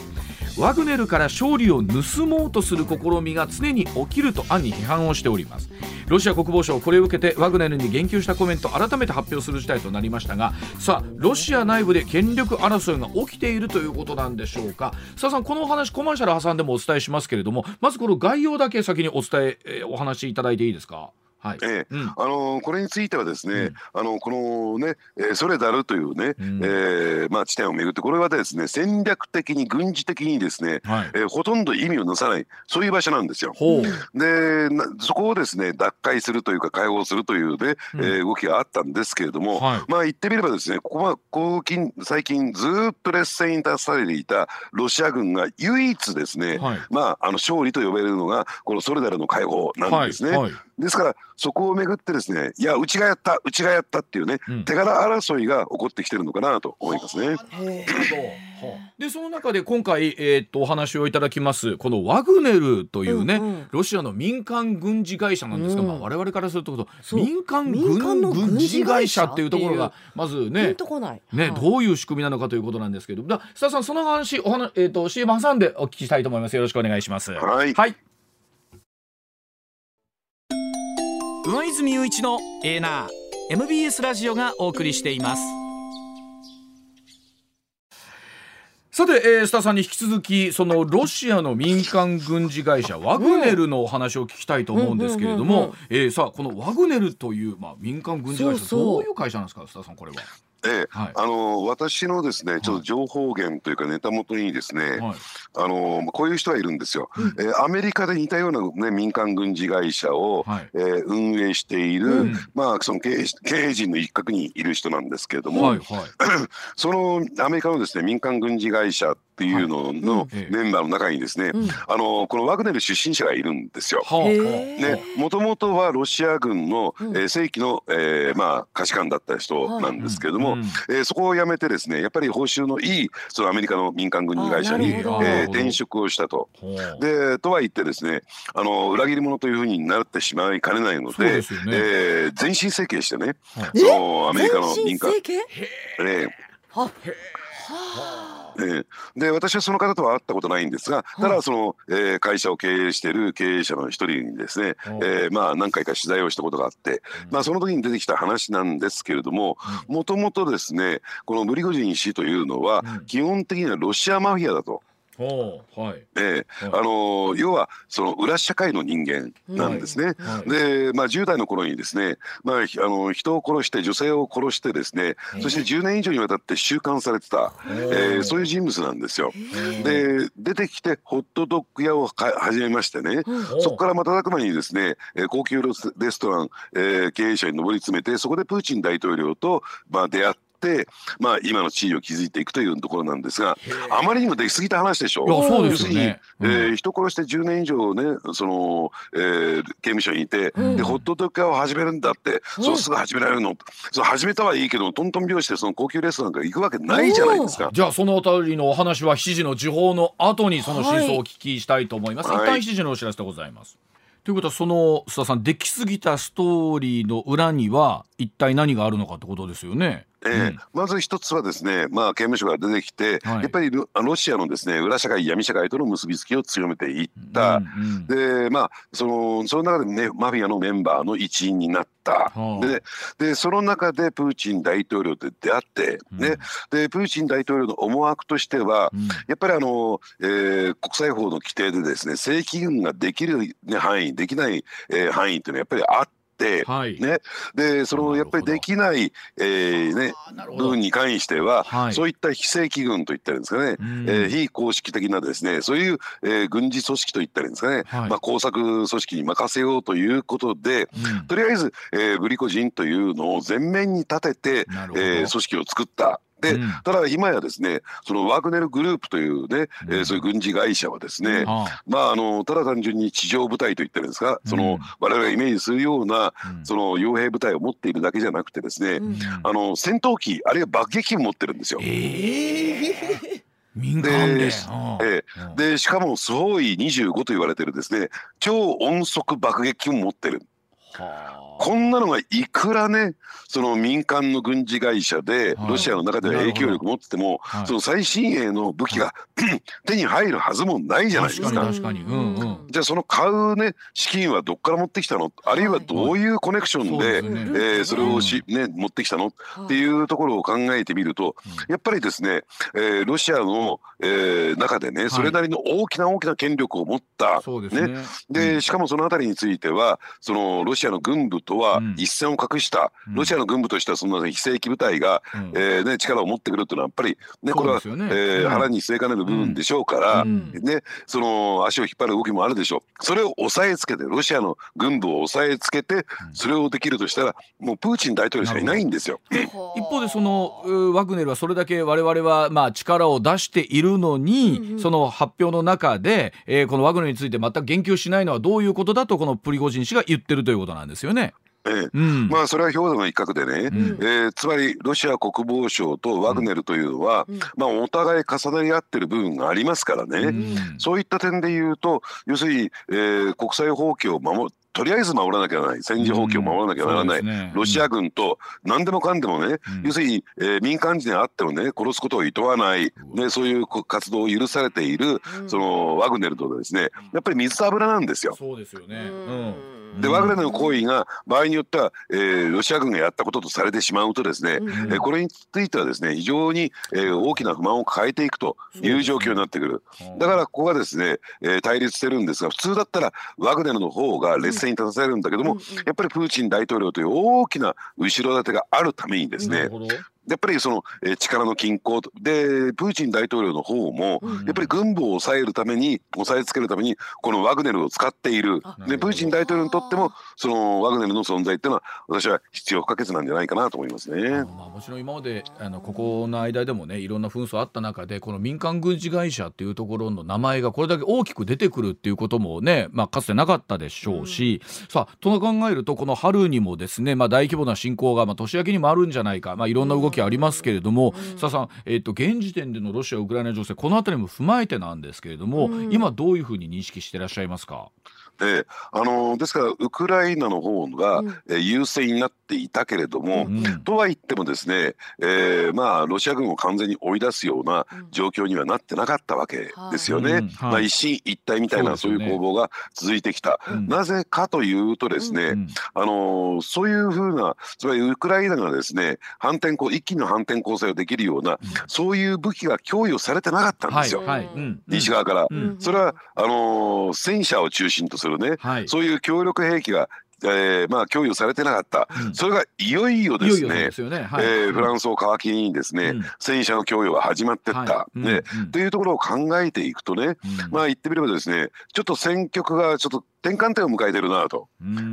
ワグネルから勝利を盗もうとする試みが常に起きると暗に批判をしております。ロシア国防省、これを受けてワグネルに言及したコメントを改めて発表する事態となりましたが、さあロシア内部で権力争いが起きているということなんでしょうか。さあさん、このお話コマーシャル挟んでもお伝えしますけれども、まずこの概要だけ先にお伝え、えー、お話しいただいていいですか。はい、えーうん、あのー、これについてはですね、うん、あのこのね、えー、ソレダルというね、うん、えーまあ、地点を巡ってこれはですね戦略的に軍事的にですね、はい、えー、ほとんど意味をなさないそういう場所なんですよ。ほう。でそこをですね奪回するというか解放するというね、うん、えー、動きがあったんですけれども、はい、まあ言ってみればですね、ここはこう近最近ずっと劣勢に出されていたロシア軍が唯一ですね、はい、まあ、あの勝利と呼べるのがこのソレダルの解放なんですね。はいはい、ですからそこをめぐってですね、いやうちがやったうちがやったっていうね、うん、手柄争いが起こってきてるのかなと思いますね。でその中で今回、えー、っとお話をいただきますこのワグネルというね、うんうん、ロシアの民間軍事会社なんですが、うん、まあ、我々からすると民間 軍, 民間軍事会社っていうところがまずね、ね、どういう仕組みなのかということなんですけど、だ須田さんその話お話、えー、っと シーエム 挟んでお聞きしたいと思います。よろしくお願いします。はい、はい、上泉雄一のエーナー エムビーエス ラジオがお送りしています。さて、えー、須田さんに引き続きそのロシアの民間軍事会社ワグネルのお話を聞きたいと思うんですけれども、さあこのワグネルという、まあ、民間軍事会社、そうそう、どういう会社なんですか須田さん。これはええ、はい、あの私のですねちょっと情報源というかネタ元にですね、はい、あのこういう人はいるんですよ、うん、えー、アメリカで似たような、ね、民間軍事会社を、はい、えー、運営している、うん、まあ、その経営、経営陣の一角にいる人なんですけれども、はいはい、そのアメリカのですね民間軍事会社っていうののメンバーの中にですね、うん、あのこのワグネル出身者がいるんですよ。もともとはロシア軍の、うん、えー、正規の、えーまあ、価値観だった人なんですけれども、はい、うんうん、えー、そこを辞めてですねやっぱり報酬のいいそのアメリカの民間軍事会社に、えー、転職をしたと。でとはいってですねあの裏切り者というふうになってしまいかねないの で, で、ねえー、全身整形してね、はい、そのアメリカの民間えー、で私はその方とは会ったことないんですが、ただその、えー、会社を経営している経営者の一人にですね、えーまあ、何回か取材をしたことがあって、まあ、その時に出てきた話なんですけれども、もともとですねこのプリゴジン氏というのは基本的にはロシアマフィアだと。おはい、えーはい、あの要はその裏社会の人間なんですね、はいはい、で、まあ、じゅう代の頃にですね、まあ、あの人を殺して女性を殺してですね、そしてじゅうねん以上にわたって収監されてた、えー、そういう人物なんですよ。で出てきてホットドッグ屋を始めましてね、そこから瞬く間にですね高級レストラン、えー、経営者に上り詰めて、そこでプーチン大統領と、まあ、出会ってでまあ、今の地位を築いていくというところなんですが、あまりにも出来すぎた話でしょ。そうですね、要するに、うん、えー、人殺してじゅうねん以上ねその、えー、刑務所にいて、うん、でホットドッグ屋を始めるんだって、うん、そうすぐ始められるの、そう始めたはいいけどトントン拍子でその高級レストランから行くわけないじゃないですか。じゃあそのあたりのお話はしちじの時報の後にその真相をお聞きしたいと思います、はい、一旦しちじのお知らせでございます、はい、ということはその須田さん出来すぎたストーリーの裏には一体何があるのかってことですよね。えーうん、まず一つはですね、まあ、刑務所が出てきて、はい、やっぱりロシアのですね裏社会闇社会との結びつきを強めていった、うんうん、でまあそのその中で、ね、マフィアのメンバーの一員になった、はあ、で、でその中でプーチン大統領と出会って、ね、うん、でプーチン大統領の思惑としては、うん、やっぱりあの、えー、国際法の規定でですね正規軍ができる範囲できない、えー、範囲というのはやっぱりあって、はいね、でそのやっぱりできない、えーね、部分に関しては、はい、そういった非正規軍といったらいいんですかね、うんえー、非公式的なですねそういう、えー、軍事組織といったらいいんですかね、はいまあ、工作組織に任せようということで、うん、とりあえず、えー、ブリコ人というのを前面に立てて、えー、組織を作った。でただ今やですねそのワグネルグループというね、うんえー、そういう軍事会社はですね、うん、まああのただ単純に地上部隊といってるんですか、うん、その我々がイメージするような、うん、その傭兵部隊を持っているだけじゃなくてですね、うん、あの戦闘機あるいは爆撃機も持ってるんですよ。えー民間で、えー、でしかもスホイにじゅうごと言われてるですね超音速爆撃機も持ってる。こんなのがいくらねその民間の軍事会社でロシアの中では影響力持ってても、はい、その最新鋭の武器が、はい、手に入るはずもないじゃないですか。確かに確かに、うんうん、じゃあその買う、ね、資金はどっから持ってきたの、あるいはどういうコネクションで、はいはいえー、それをし、ね、持ってきたのっていうところを考えてみると、やっぱりですね、えー、ロシアの、えー、中でねそれなりの大きな大きな権力を持った、はいねね、でしかもそのあたりについてはそのロシアの軍部とは一線を画した、うん、ロシアの軍部としてはそんな非正規部隊が、うんえーね、力を持ってくるというのはやっぱり、ね、これは、ねえーうん、腹に据えかねる部分でしょうから、うんね、その足を引っ張る動きもあるでしょう。それを抑えつけてロシアの軍部を抑えつけてそれをできるとしたらもうプーチン大統領しかいないんですよ。一方でそのワグネルはそれだけ我々はまあ力を出しているのに、うんうん、その発表の中で、えー、このワグネルについて全く言及しないのはどういうことだとこのプリゴジン氏が言ってるということなんですよね。ええうん、まあそれは兵頭の一角でね、うんえー、つまりロシア国防省とワグネルというのは、うんまあ、お互い重なり合ってる部分がありますからね、うん、そういった点でいうと要するに、えー、国際法規を守るとりあえず守らなきゃならない、戦時法規を守らなきゃならない、うんね、ロシア軍と何でもかんでもね、うん、要するに、えー、民間人であってもね殺すことをいとわない、ね、そういう活動を許されている、うん、そのワグネルとですねやっぱり水と油なんですよ。そうですよね、うん、でワグネルの行為が場合によっては、えー、ロシア軍がやったこととされてしまうとですね、うんえー、これについてはですね非常に、えー、大きな不満を抱えていくという状況になってくる、うん、だからここがですね、えー、対立してるんですが、普通だったらワグネルの方が劣勢に立たせるんだけども、うんうん、やっぱりプーチン大統領という大きな後ろ盾があるためにですねやっぱりその、えー、力の均衡でプーチン大統領の方も、うん、やっぱり軍部を抑えるために抑えつけるためにこのワグネルを使っている。でプーチン大統領にとってもそのワグネルの存在っていうのは私は必要不可欠なんじゃないかなと思いますね。あ、まあ、もちろん今まであのここの間でもねいろんな紛争あった中でこの民間軍事会社っていうところの名前がこれだけ大きく出てくるっていうこともね、まあ、かつてなかったでしょうし、うん、さあと考えるとこの春にもですね、まあ、大規模な侵攻が、まあ、年明けにもあるんじゃないか、まあ、いろんな動きありますけれども、うん、佐々さん、えーと、現時点でのロシアウクライナ情勢このあたりも踏まえてなんですけれども、うん、今どういうふうに認識していらっしゃいますか。で、あのー、ですからウクライナの方が、うん、えー、優勢になっていたけれども、うん、とはいってもですね、えーまあ、ロシア軍を完全に追い出すような状況にはなってなかったわけですよね、うん、はい、まあ、一進一退みたいなそう、ね、そういう攻防が続いてきた、うん、なぜかというとですね、うん、あのー、そういうふうなつまりウクライナがですね反転攻一気の反転攻勢をできるような、うん、そういう武器が供与されてなかったんですよ、はいはい、うん、西側から、うん、それはあのー、戦車を中心とするね、はい、そういう強力兵器が、えーまあ、供与されてなかった、うん、それがいよいよですねフランスを皮切りにですね、うん、戦車の供与が始まってった、はいね、うん、というところを考えていくとね、うん、まあ言ってみればですねちょっと戦局がちょっと転換点を迎えてるなと、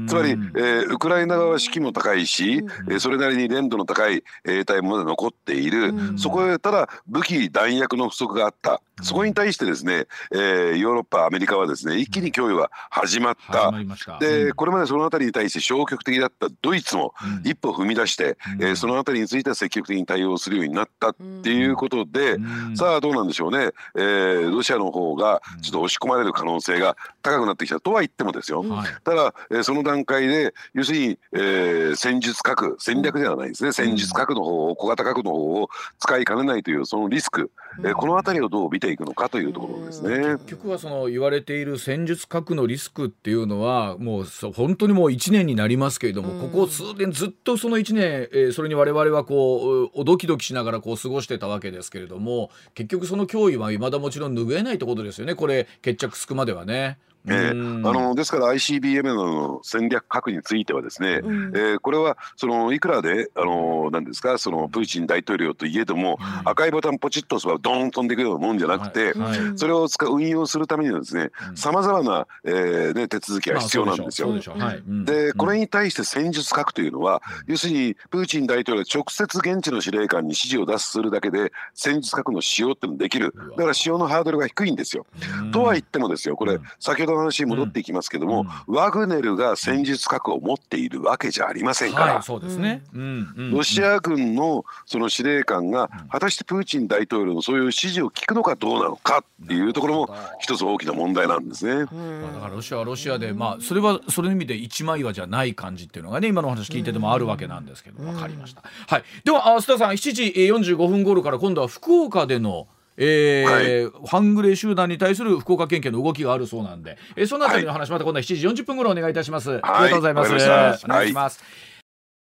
つまり、えー、ウクライナ側は士気も高いし、えー、それなりに練度の高い兵隊もまだ残っている。そこへただ武器弾薬の不足があった。そこに対してですね、えー、ヨーロッパアメリカはですね一気に供与が始まった、うん、でこれまでそのあたりに対して消極的だったドイツも一歩踏み出して、うん、えー、そのあたりについては積極的に対応するようになったっていうことで、うん、さあどうなんでしょうね、えー、ロシアの方がちょっと押し込まれる可能性が高くなってきたとは言ってもですよ、はい、ただ、えー、その段階で要するに、えー、戦術核戦略ではないですね戦術核の方を小型核の方を使いかねないというそのリスク、えー、このあたりをどう見ていくのかというところですね。結局はその言われている戦術核のリスクっていうのはもう本当にもういちねんになりますけれども、ここ数年ずっとそのいちねん、えー、それに我々はこうドキドキしながらこう過ごしてたわけですけれども、結局その脅威は未だもちろん拭えないってことですよね。これ決着つくまではね。えー、あのですから アイシービーエム の戦略核についてはですね、うん、えー、これはそのいくらであのなんですかそのプーチン大統領といえども、うん、赤いボタンポチッと押せばドーン飛んでくるようなもんじゃなくて、はいはい、それを使う運用するためにはですねさまざまな、えーね、手続きが必要なんですよ、まあ、そうでしょう、そうでしょう、はい、でこれに対して戦術核というのは、うん、要するにプーチン大統領は直接現地の司令官に指示を出すするだけで戦術核の使用っていうのができる。だから使用のハードルが低いんですよ、うん、とは言ってもですよこれ、うん、先ほどの話に戻っていきますけども、うん、ワグネルが戦術核を持っているわけじゃありませんから、はい、そうですね、うん、ロシア軍のその司令官が果たしてプーチン大統領のそういう指示を聞くのかどうなのかっていうところも一つ大きな問題なんですね、うん、だからロシアはロシアで、まあ、それはそれの意味で一枚岩じゃない感じっていうのがね今の話聞いててもあるわけなんですけど、分かりました、はい、では須田さんしちじよんじゅうごふん頃から今度は福岡でのえーはい、半グレ集団に対する福岡県警の動きがあるそうなんで、えー、そのあたりの話、はい、また今度はしちじよんじゅっぷん頃お願いいたします、はい、ありがとうございます。お願いします、はい、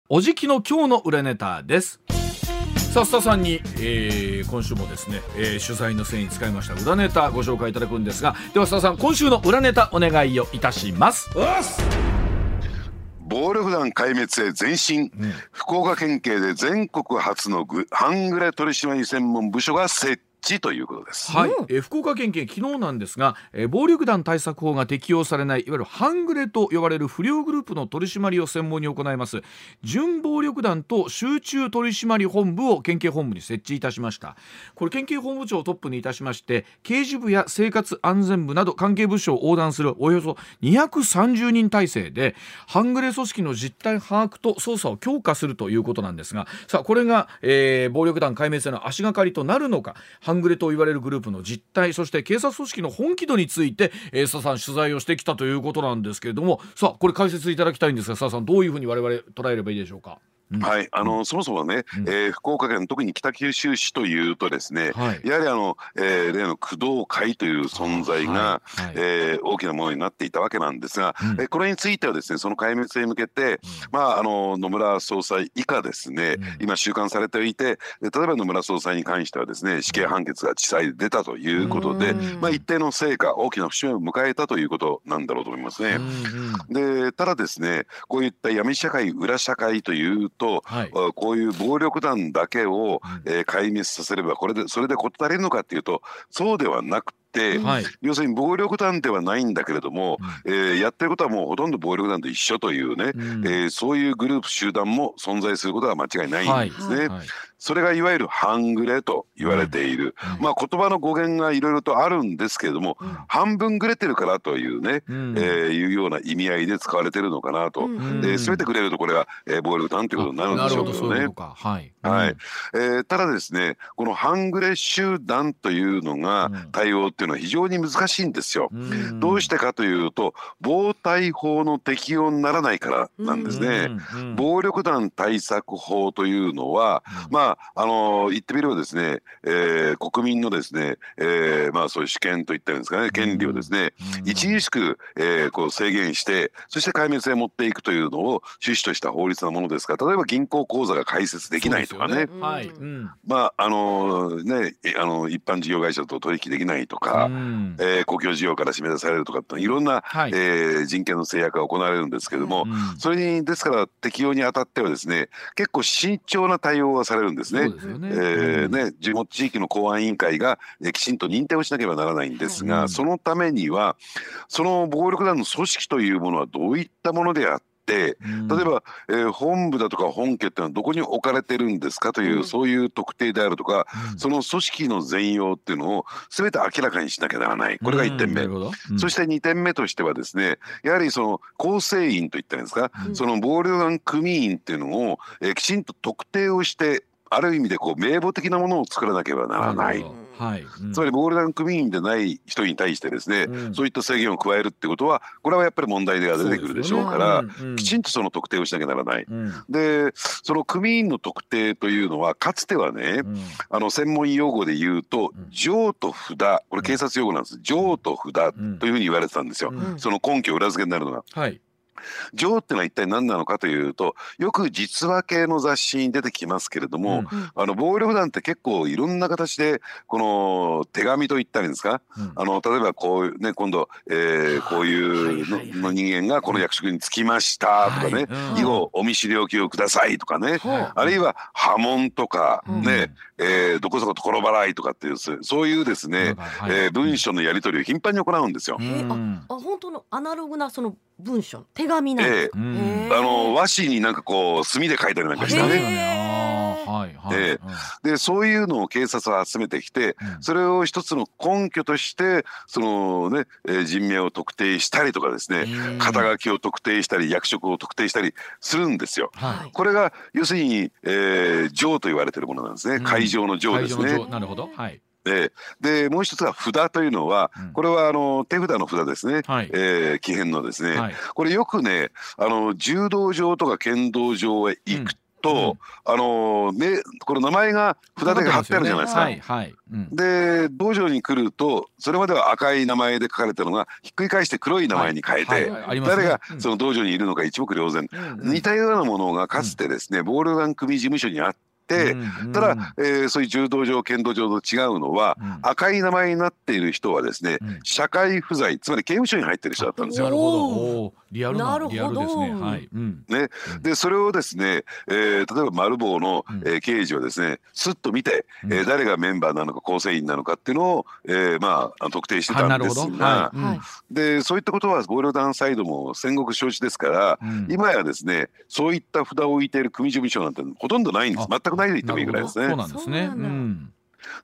おじきの今日の裏ネタです。さあ須田さんに、えー、今週もですね、えー、取材の線に使いました裏ネタご紹介いただくんですが、では須田さん今週の裏ネタお願いをいたします。暴力団壊滅へ前進、ね、福岡県警で全国初の半グレ取締専門部署が設置ということです。はい、うん、え福岡県警昨日なんですが、え暴力団対策法が適用されないいわゆる半グレと呼ばれる不良グループの取り締まりを専門に行います準暴力団と集中取締本部を県警本部に設置いたしました。これ県警本部長をトップにいたしまして刑事部や生活安全部など関係部署を横断するおよそにひゃくさんじゅうにん体制で半グレ組織の実態把握と捜査を強化するということなんですが、さあこれが、えー、暴力団壊滅への足がかりとなるのか、半グレと言われるグループの実態、そして警察組織の本気度について、えー、佐々さん取材をしてきたということなんですけれども、さあこれ解説いただきたいんですが佐々さんどういうふうに我々捉えればいいでしょうか。はい、あのそもそもね、うん、えー、福岡県特に北九州市というとですね、はい、やはりあの、えー、例の工藤会という存在が、はいはい、えー、大きなものになっていたわけなんですが、うん、えー、これについてはですねその壊滅へ向けて、うん、まあ、あの野村総裁以下ですね、うん、今収監されていて例えば野村総裁に関してはですね死刑判決が地裁で出たということで、うん、まあ、一定の成果大きな節目を迎えたということなんだろうと思いますね、うんうん、でただですねこういった闇社会裏社会というと、はい、こういう暴力団だけを、えー、壊滅させればこれでそれで事足りるのかっていうとそうではなくて、はい、要するに暴力団ではないんだけれども、うん、えー、やってることはもうほとんど暴力団と一緒というね、うん、えー、そういうグループ集団も存在することは間違いないんですね。はいはい、それがいわゆる半グレと言われている、うん、まあ、言葉の語源がいろいろとあるんですけれども、うん、半分グレてるからというね、うん、えー、いうような意味合いで使われてるのかなと、うん、えー、全てグレるとこれが、えー、暴力団ということになるんでしょうけどね。ただですね、この半グレ集団というのが対応っていうのは非常に難しいんですよ。うん、どうしてかというと暴対法の適用にならないからなんですね。うんうんうん、暴力団対策法というのは、うん、まああの言ってみればですね、えー、国民のですね、えー、まあそういう主権といったんですかね、権利をですね、うん、著しく、えー、こう制限して、そして壊滅へ持っていくというのを趣旨とした法律なものですから、例えば銀行口座が開設できないとかね、まああのね、あの一般事業会社と取引できないとか、うん、えー、公共事業から締め出されるとかっていろんな、はい、えー、人権の制約が行われるんですけども、うん、それにですから適用にあたってはですね、結構慎重な対応がされるんですね。地元地域の公安委員会が、えきちんと認定をしなければならないんですが、うん、そのためにはその暴力団の組織というものはどういったものであって、例えば、えー、本部だとか本家ってのはどこに置かれてるんですかという、うん、そういう特定であるとか、うん、その組織の全容っていうのを全て明らかにしなきゃならない。これがいってんめ、うんうん、そしてにてんめとしてはですね、やはりその構成員といったんですか、うん、その暴力団組員っていうのを、えー、きちんと特定をして、ある意味でこう名簿的なものを作らなければならない。はい、うん、つまり暴力団組員でない人に対してですね、うん、そういった制限を加えるってことは、これはやっぱり問題が出てくるでしょうから、ね、うんうん、きちんとその特定をしなきゃならない。うん、でその組員の特定というのはかつてはね、うん、あの専門用語で言うと譲と札、これ警察用語なんです、譲と札というふうに言われてたんですよ、うん、その根拠裏付けになるのが。はい、情ってのは一体何なのかというと、よく実話系の雑誌に出てきますけれども、うん、あの暴力団って結構いろんな形でこの手紙といったりですか、うん、あの例えばこうね、今度、えー、こういうの人間がこの役職に就きましたとかね、以後お見知りおきをくださいとかね、はい、あるいは破門とかね、うん、えー、どこそこ所払いとかっていう、そういうですね、はい、えー、文書のやり取りを頻繁に行うんですよ。えー、ああ本当のアナログなその文書、手紙なんですか。えー、あの和紙になんかこう墨で書いたりなんかしたね。でそういうのを警察は集めてきて、それを一つの根拠としてそのね、えー、人名を特定したりとかですね、肩書きを特定したり役職を特定したりするんですよ。はい、これが要するに、えー、上と言われているものなんですね。会場の上ですね。うん、なるほど。はい、で, でもう一つが札というのは、うん、これはあの手札の札ですね、はい、えー、木片のですね、はい、これよくね、あの柔道場とか剣道場へ行くと、うんと、うん、あのね、この名前が札で貼ってあるじゃないですか。はいはい、うん、で道場に来ると、それまでは赤い名前で書かれたのがひっくり返して黒い名前に変えて、はいはいはい、ね、誰がその道場にいるのか一目瞭然、うん、似たようなものがかつてですね、うん、暴力団組事務所にあって、ただ、えー、そういう柔道場剣道場と違うのは、うん、赤い名前になっている人はですね、うん、社会不在、つまり刑務所に入っている人だったんですよ。なるほど、リアルな、リアルですね。はい、うん、ね、でそれをですね、えー、例えば丸坊の、えー、刑事はですね、すっと見て、うん、えー、誰がメンバーなのか構成員なのかっていうのを、えー、まあ特定してたんですが、はい、でそういったことは暴力団サイドも戦国承知ですから、うん、今やですね、そういった札を置いている組事務所なんてほとんどないんです。全くないと言ってもいいぐらいですね。そうなんですね。うん。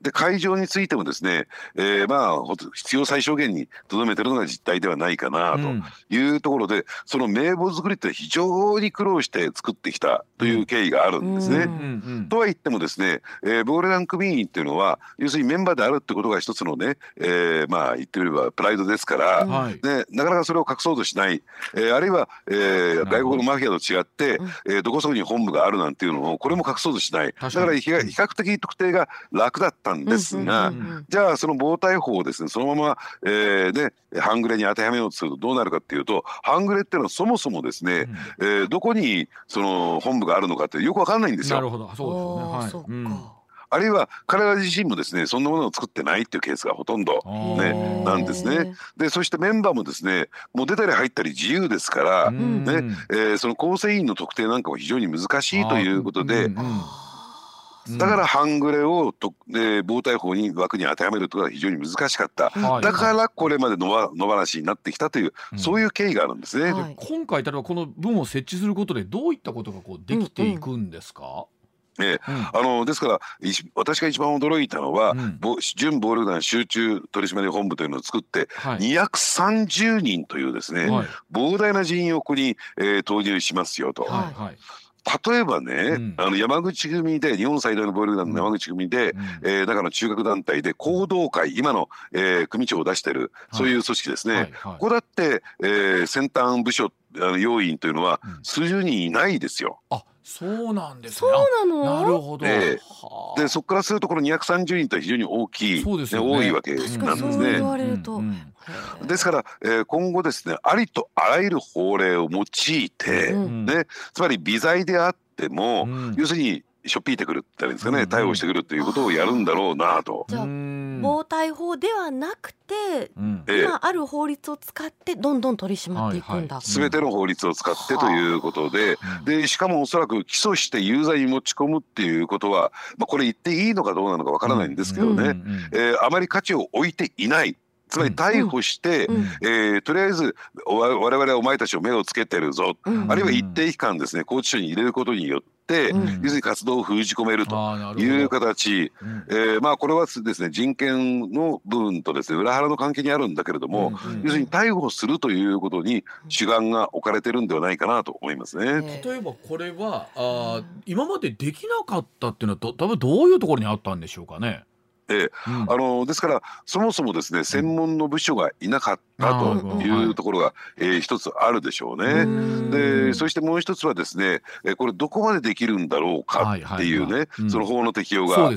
で会場についてもですね、えー、まあ必要最小限にとどめてるのが実態ではないかなというところで、うん、その名簿作りって非常に苦労して作ってきたという経緯があるんですね。うん、とは言ってもですね、えー、暴力団組員っていうのは要するにメンバーであるってことが一つのね、えー、まあ言ってみればプライドですから、はい、でなかなかそれを隠そうとしない、えー、あるいは、えー、外国のマフィアと違って、えー、どこそこに本部があるなんていうのをこれも隠そうとしない。だから比較的特定が楽だったんですが、じゃあその暴対法をですね、そのまま、えー、で半グレに当てはめようとするとどうなるかっていうと、半グレっていうのはそもそもですね、うん、えー、どこにその本部があるのかってよくわかんないんですよ。なるほど、そうですよね。はい、そうか。あるいは彼ら自身もですねそんなものを作ってないっていうケースがほとんど、ね、なんですね。でそしてメンバーもですねもう出たり入ったり自由ですから、ねえー、その構成員の特定なんかも非常に難しいということで、だから半グレをと、えー、暴対法に枠に当てはめるというのは非常に難しかった、はい、だからこれまでのわ野放しになってきたという、うん、そういう経緯があるんですね、はい、今回例えばこの分を設置することでどういったことがこうできていくんですか、うんうん、ええ、うん、あのですから私が一番驚いたのは、うん、準暴力団集中取締本部というのを作って、はい、にひゃくさんじゅうにんというですね、はい、膨大な人員をここに、えー、投入しますよと。はいはい、例えばね、うん、あの山口組で日本最大の暴力団の山口組で、うん、えー、中の中核団体で行動会、今の、えー、組長を出してる、はい、そういう組織ですね、はいはい、ここだって、えー、先端部署あの要員というのは数十人いないですよ、うん、あ、そうなんですね。そうなの？なるほど、えー、でそこからするとこのにひゃくさんじゅうにんとは非常に大きい、ねね、多いわけなんですね。確かにそう言われると、うんうん、ですから、えー、今後ですねありとあらゆる法令を用いて、うんね、つまり微罪であっても、うん、要するにしょっぴいてくるって言ったらいいんですかね、うん、逮捕してくるということをやるんだろうなと。じゃあ暴対法ではなくて、うん、今ある法律を使ってどんどん取り締まっていくんだ、すべての法律を使ってということで、でしかもおそらく起訴して有罪に持ち込むっていうことは、まあ、これ言っていいのかどうなのかわからないんですけどね、あまり価値を置いていない、つまり逮捕して、うんうん、えー、とりあえず我々はお前たちを目をつけてるぞ、うん、あるいは一定期間ですね拘置所に入れることによってで、うん、要するに活動を封じ込めるという形、うん、えーまあ、これはですね人権の部分とですね裏腹の関係にあるんだけれども、うんうん、要するに逮捕するということに主眼が置かれてるんではないかなと思いますね、えー、例えばこれはあ今までできなかったっていうのは ど, 多分どういうところにあったんでしょうかね。えーうん、あのですからそもそもですね専門の部署がいなかったというところが、えー、一つあるでしょうね。でそしてもう一つはですねこれどこまでできるんだろうかっていうね、はいはいはい、うん、その法の適用が、ね、え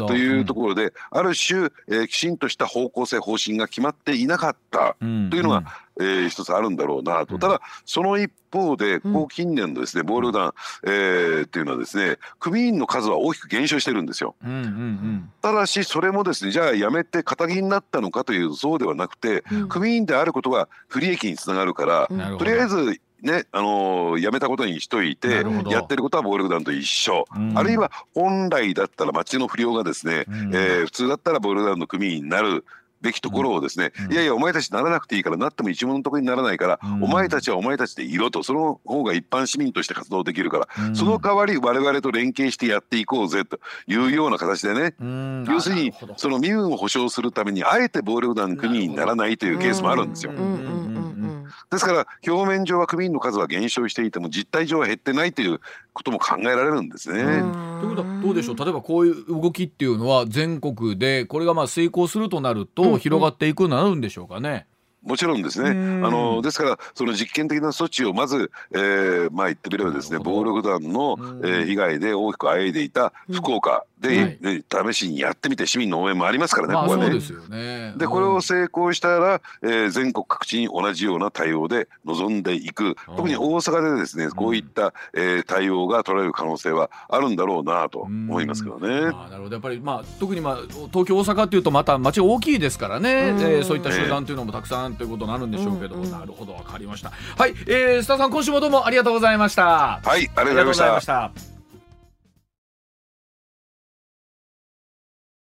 ー、というところである種、えー、きちんとした方向性方針が決まっていなかったというのが、うんうん、えー、一つあるんだろうなと。ただその一方でこう近年のですね暴力団、えー、っていうのはですね組員の数は大きく減少してるんですよ、うんうんうん、ただしそれもですねじゃあやめて肩気になったのかというとそうではなくて、うん、組員であることが不利益につながるから、うん、とりあえずね、あのー、やめたことにしといてやってることは暴力団と一緒、うん、あるいは本来だったら町の不良がですね、うん、えー、普通だったら暴力団の組員になるべきところをですね、うん、いやいやお前たちならなくていいから、なっても一文のところにならないから、うん、お前たちはお前たちでいろと、その方が一般市民として活動できるから、うん、その代わり我々と連携してやっていこうぜというような形でね、うん、要するにその身分を保障するためにあえて暴力団組員にならないというケースもあるんですよ。ですから表面上は組員の数は減少していても実態上は減ってないということも考えられるんですね。ということはどうでしょう、例えばこういう動きっていうのは全国でこれがまあ遂行するとなると広がっていくのはあるんでしょうかね、うんうん、もちろんですね。あのですからその実験的な措置をまず、えーまあ、言ってみればですね暴力団の、うん、えー、被害で大きくあえいでいた福岡で、うん、はい、試しにやってみて市民の応援もありますからね、まあ、ここはね、そうですよね、うん、でこれを成功したら、えー、全国各地に同じような対応で臨んでいく、特に大阪でですねこういった、うん、えー、対応が取られる可能性はあるんだろうなと思いますけどね、まあ、なるほど。やっぱり、まあ、特に、まあ、東京大阪っていうとまた街大きいですからね、うん、えー、そういった集団というのもたくさんということになるんでしょうけど、うんうん、なるほど、分かりました。はい、えー、須田さん今週もどうもありがとうございました。はい、ありがとうございました。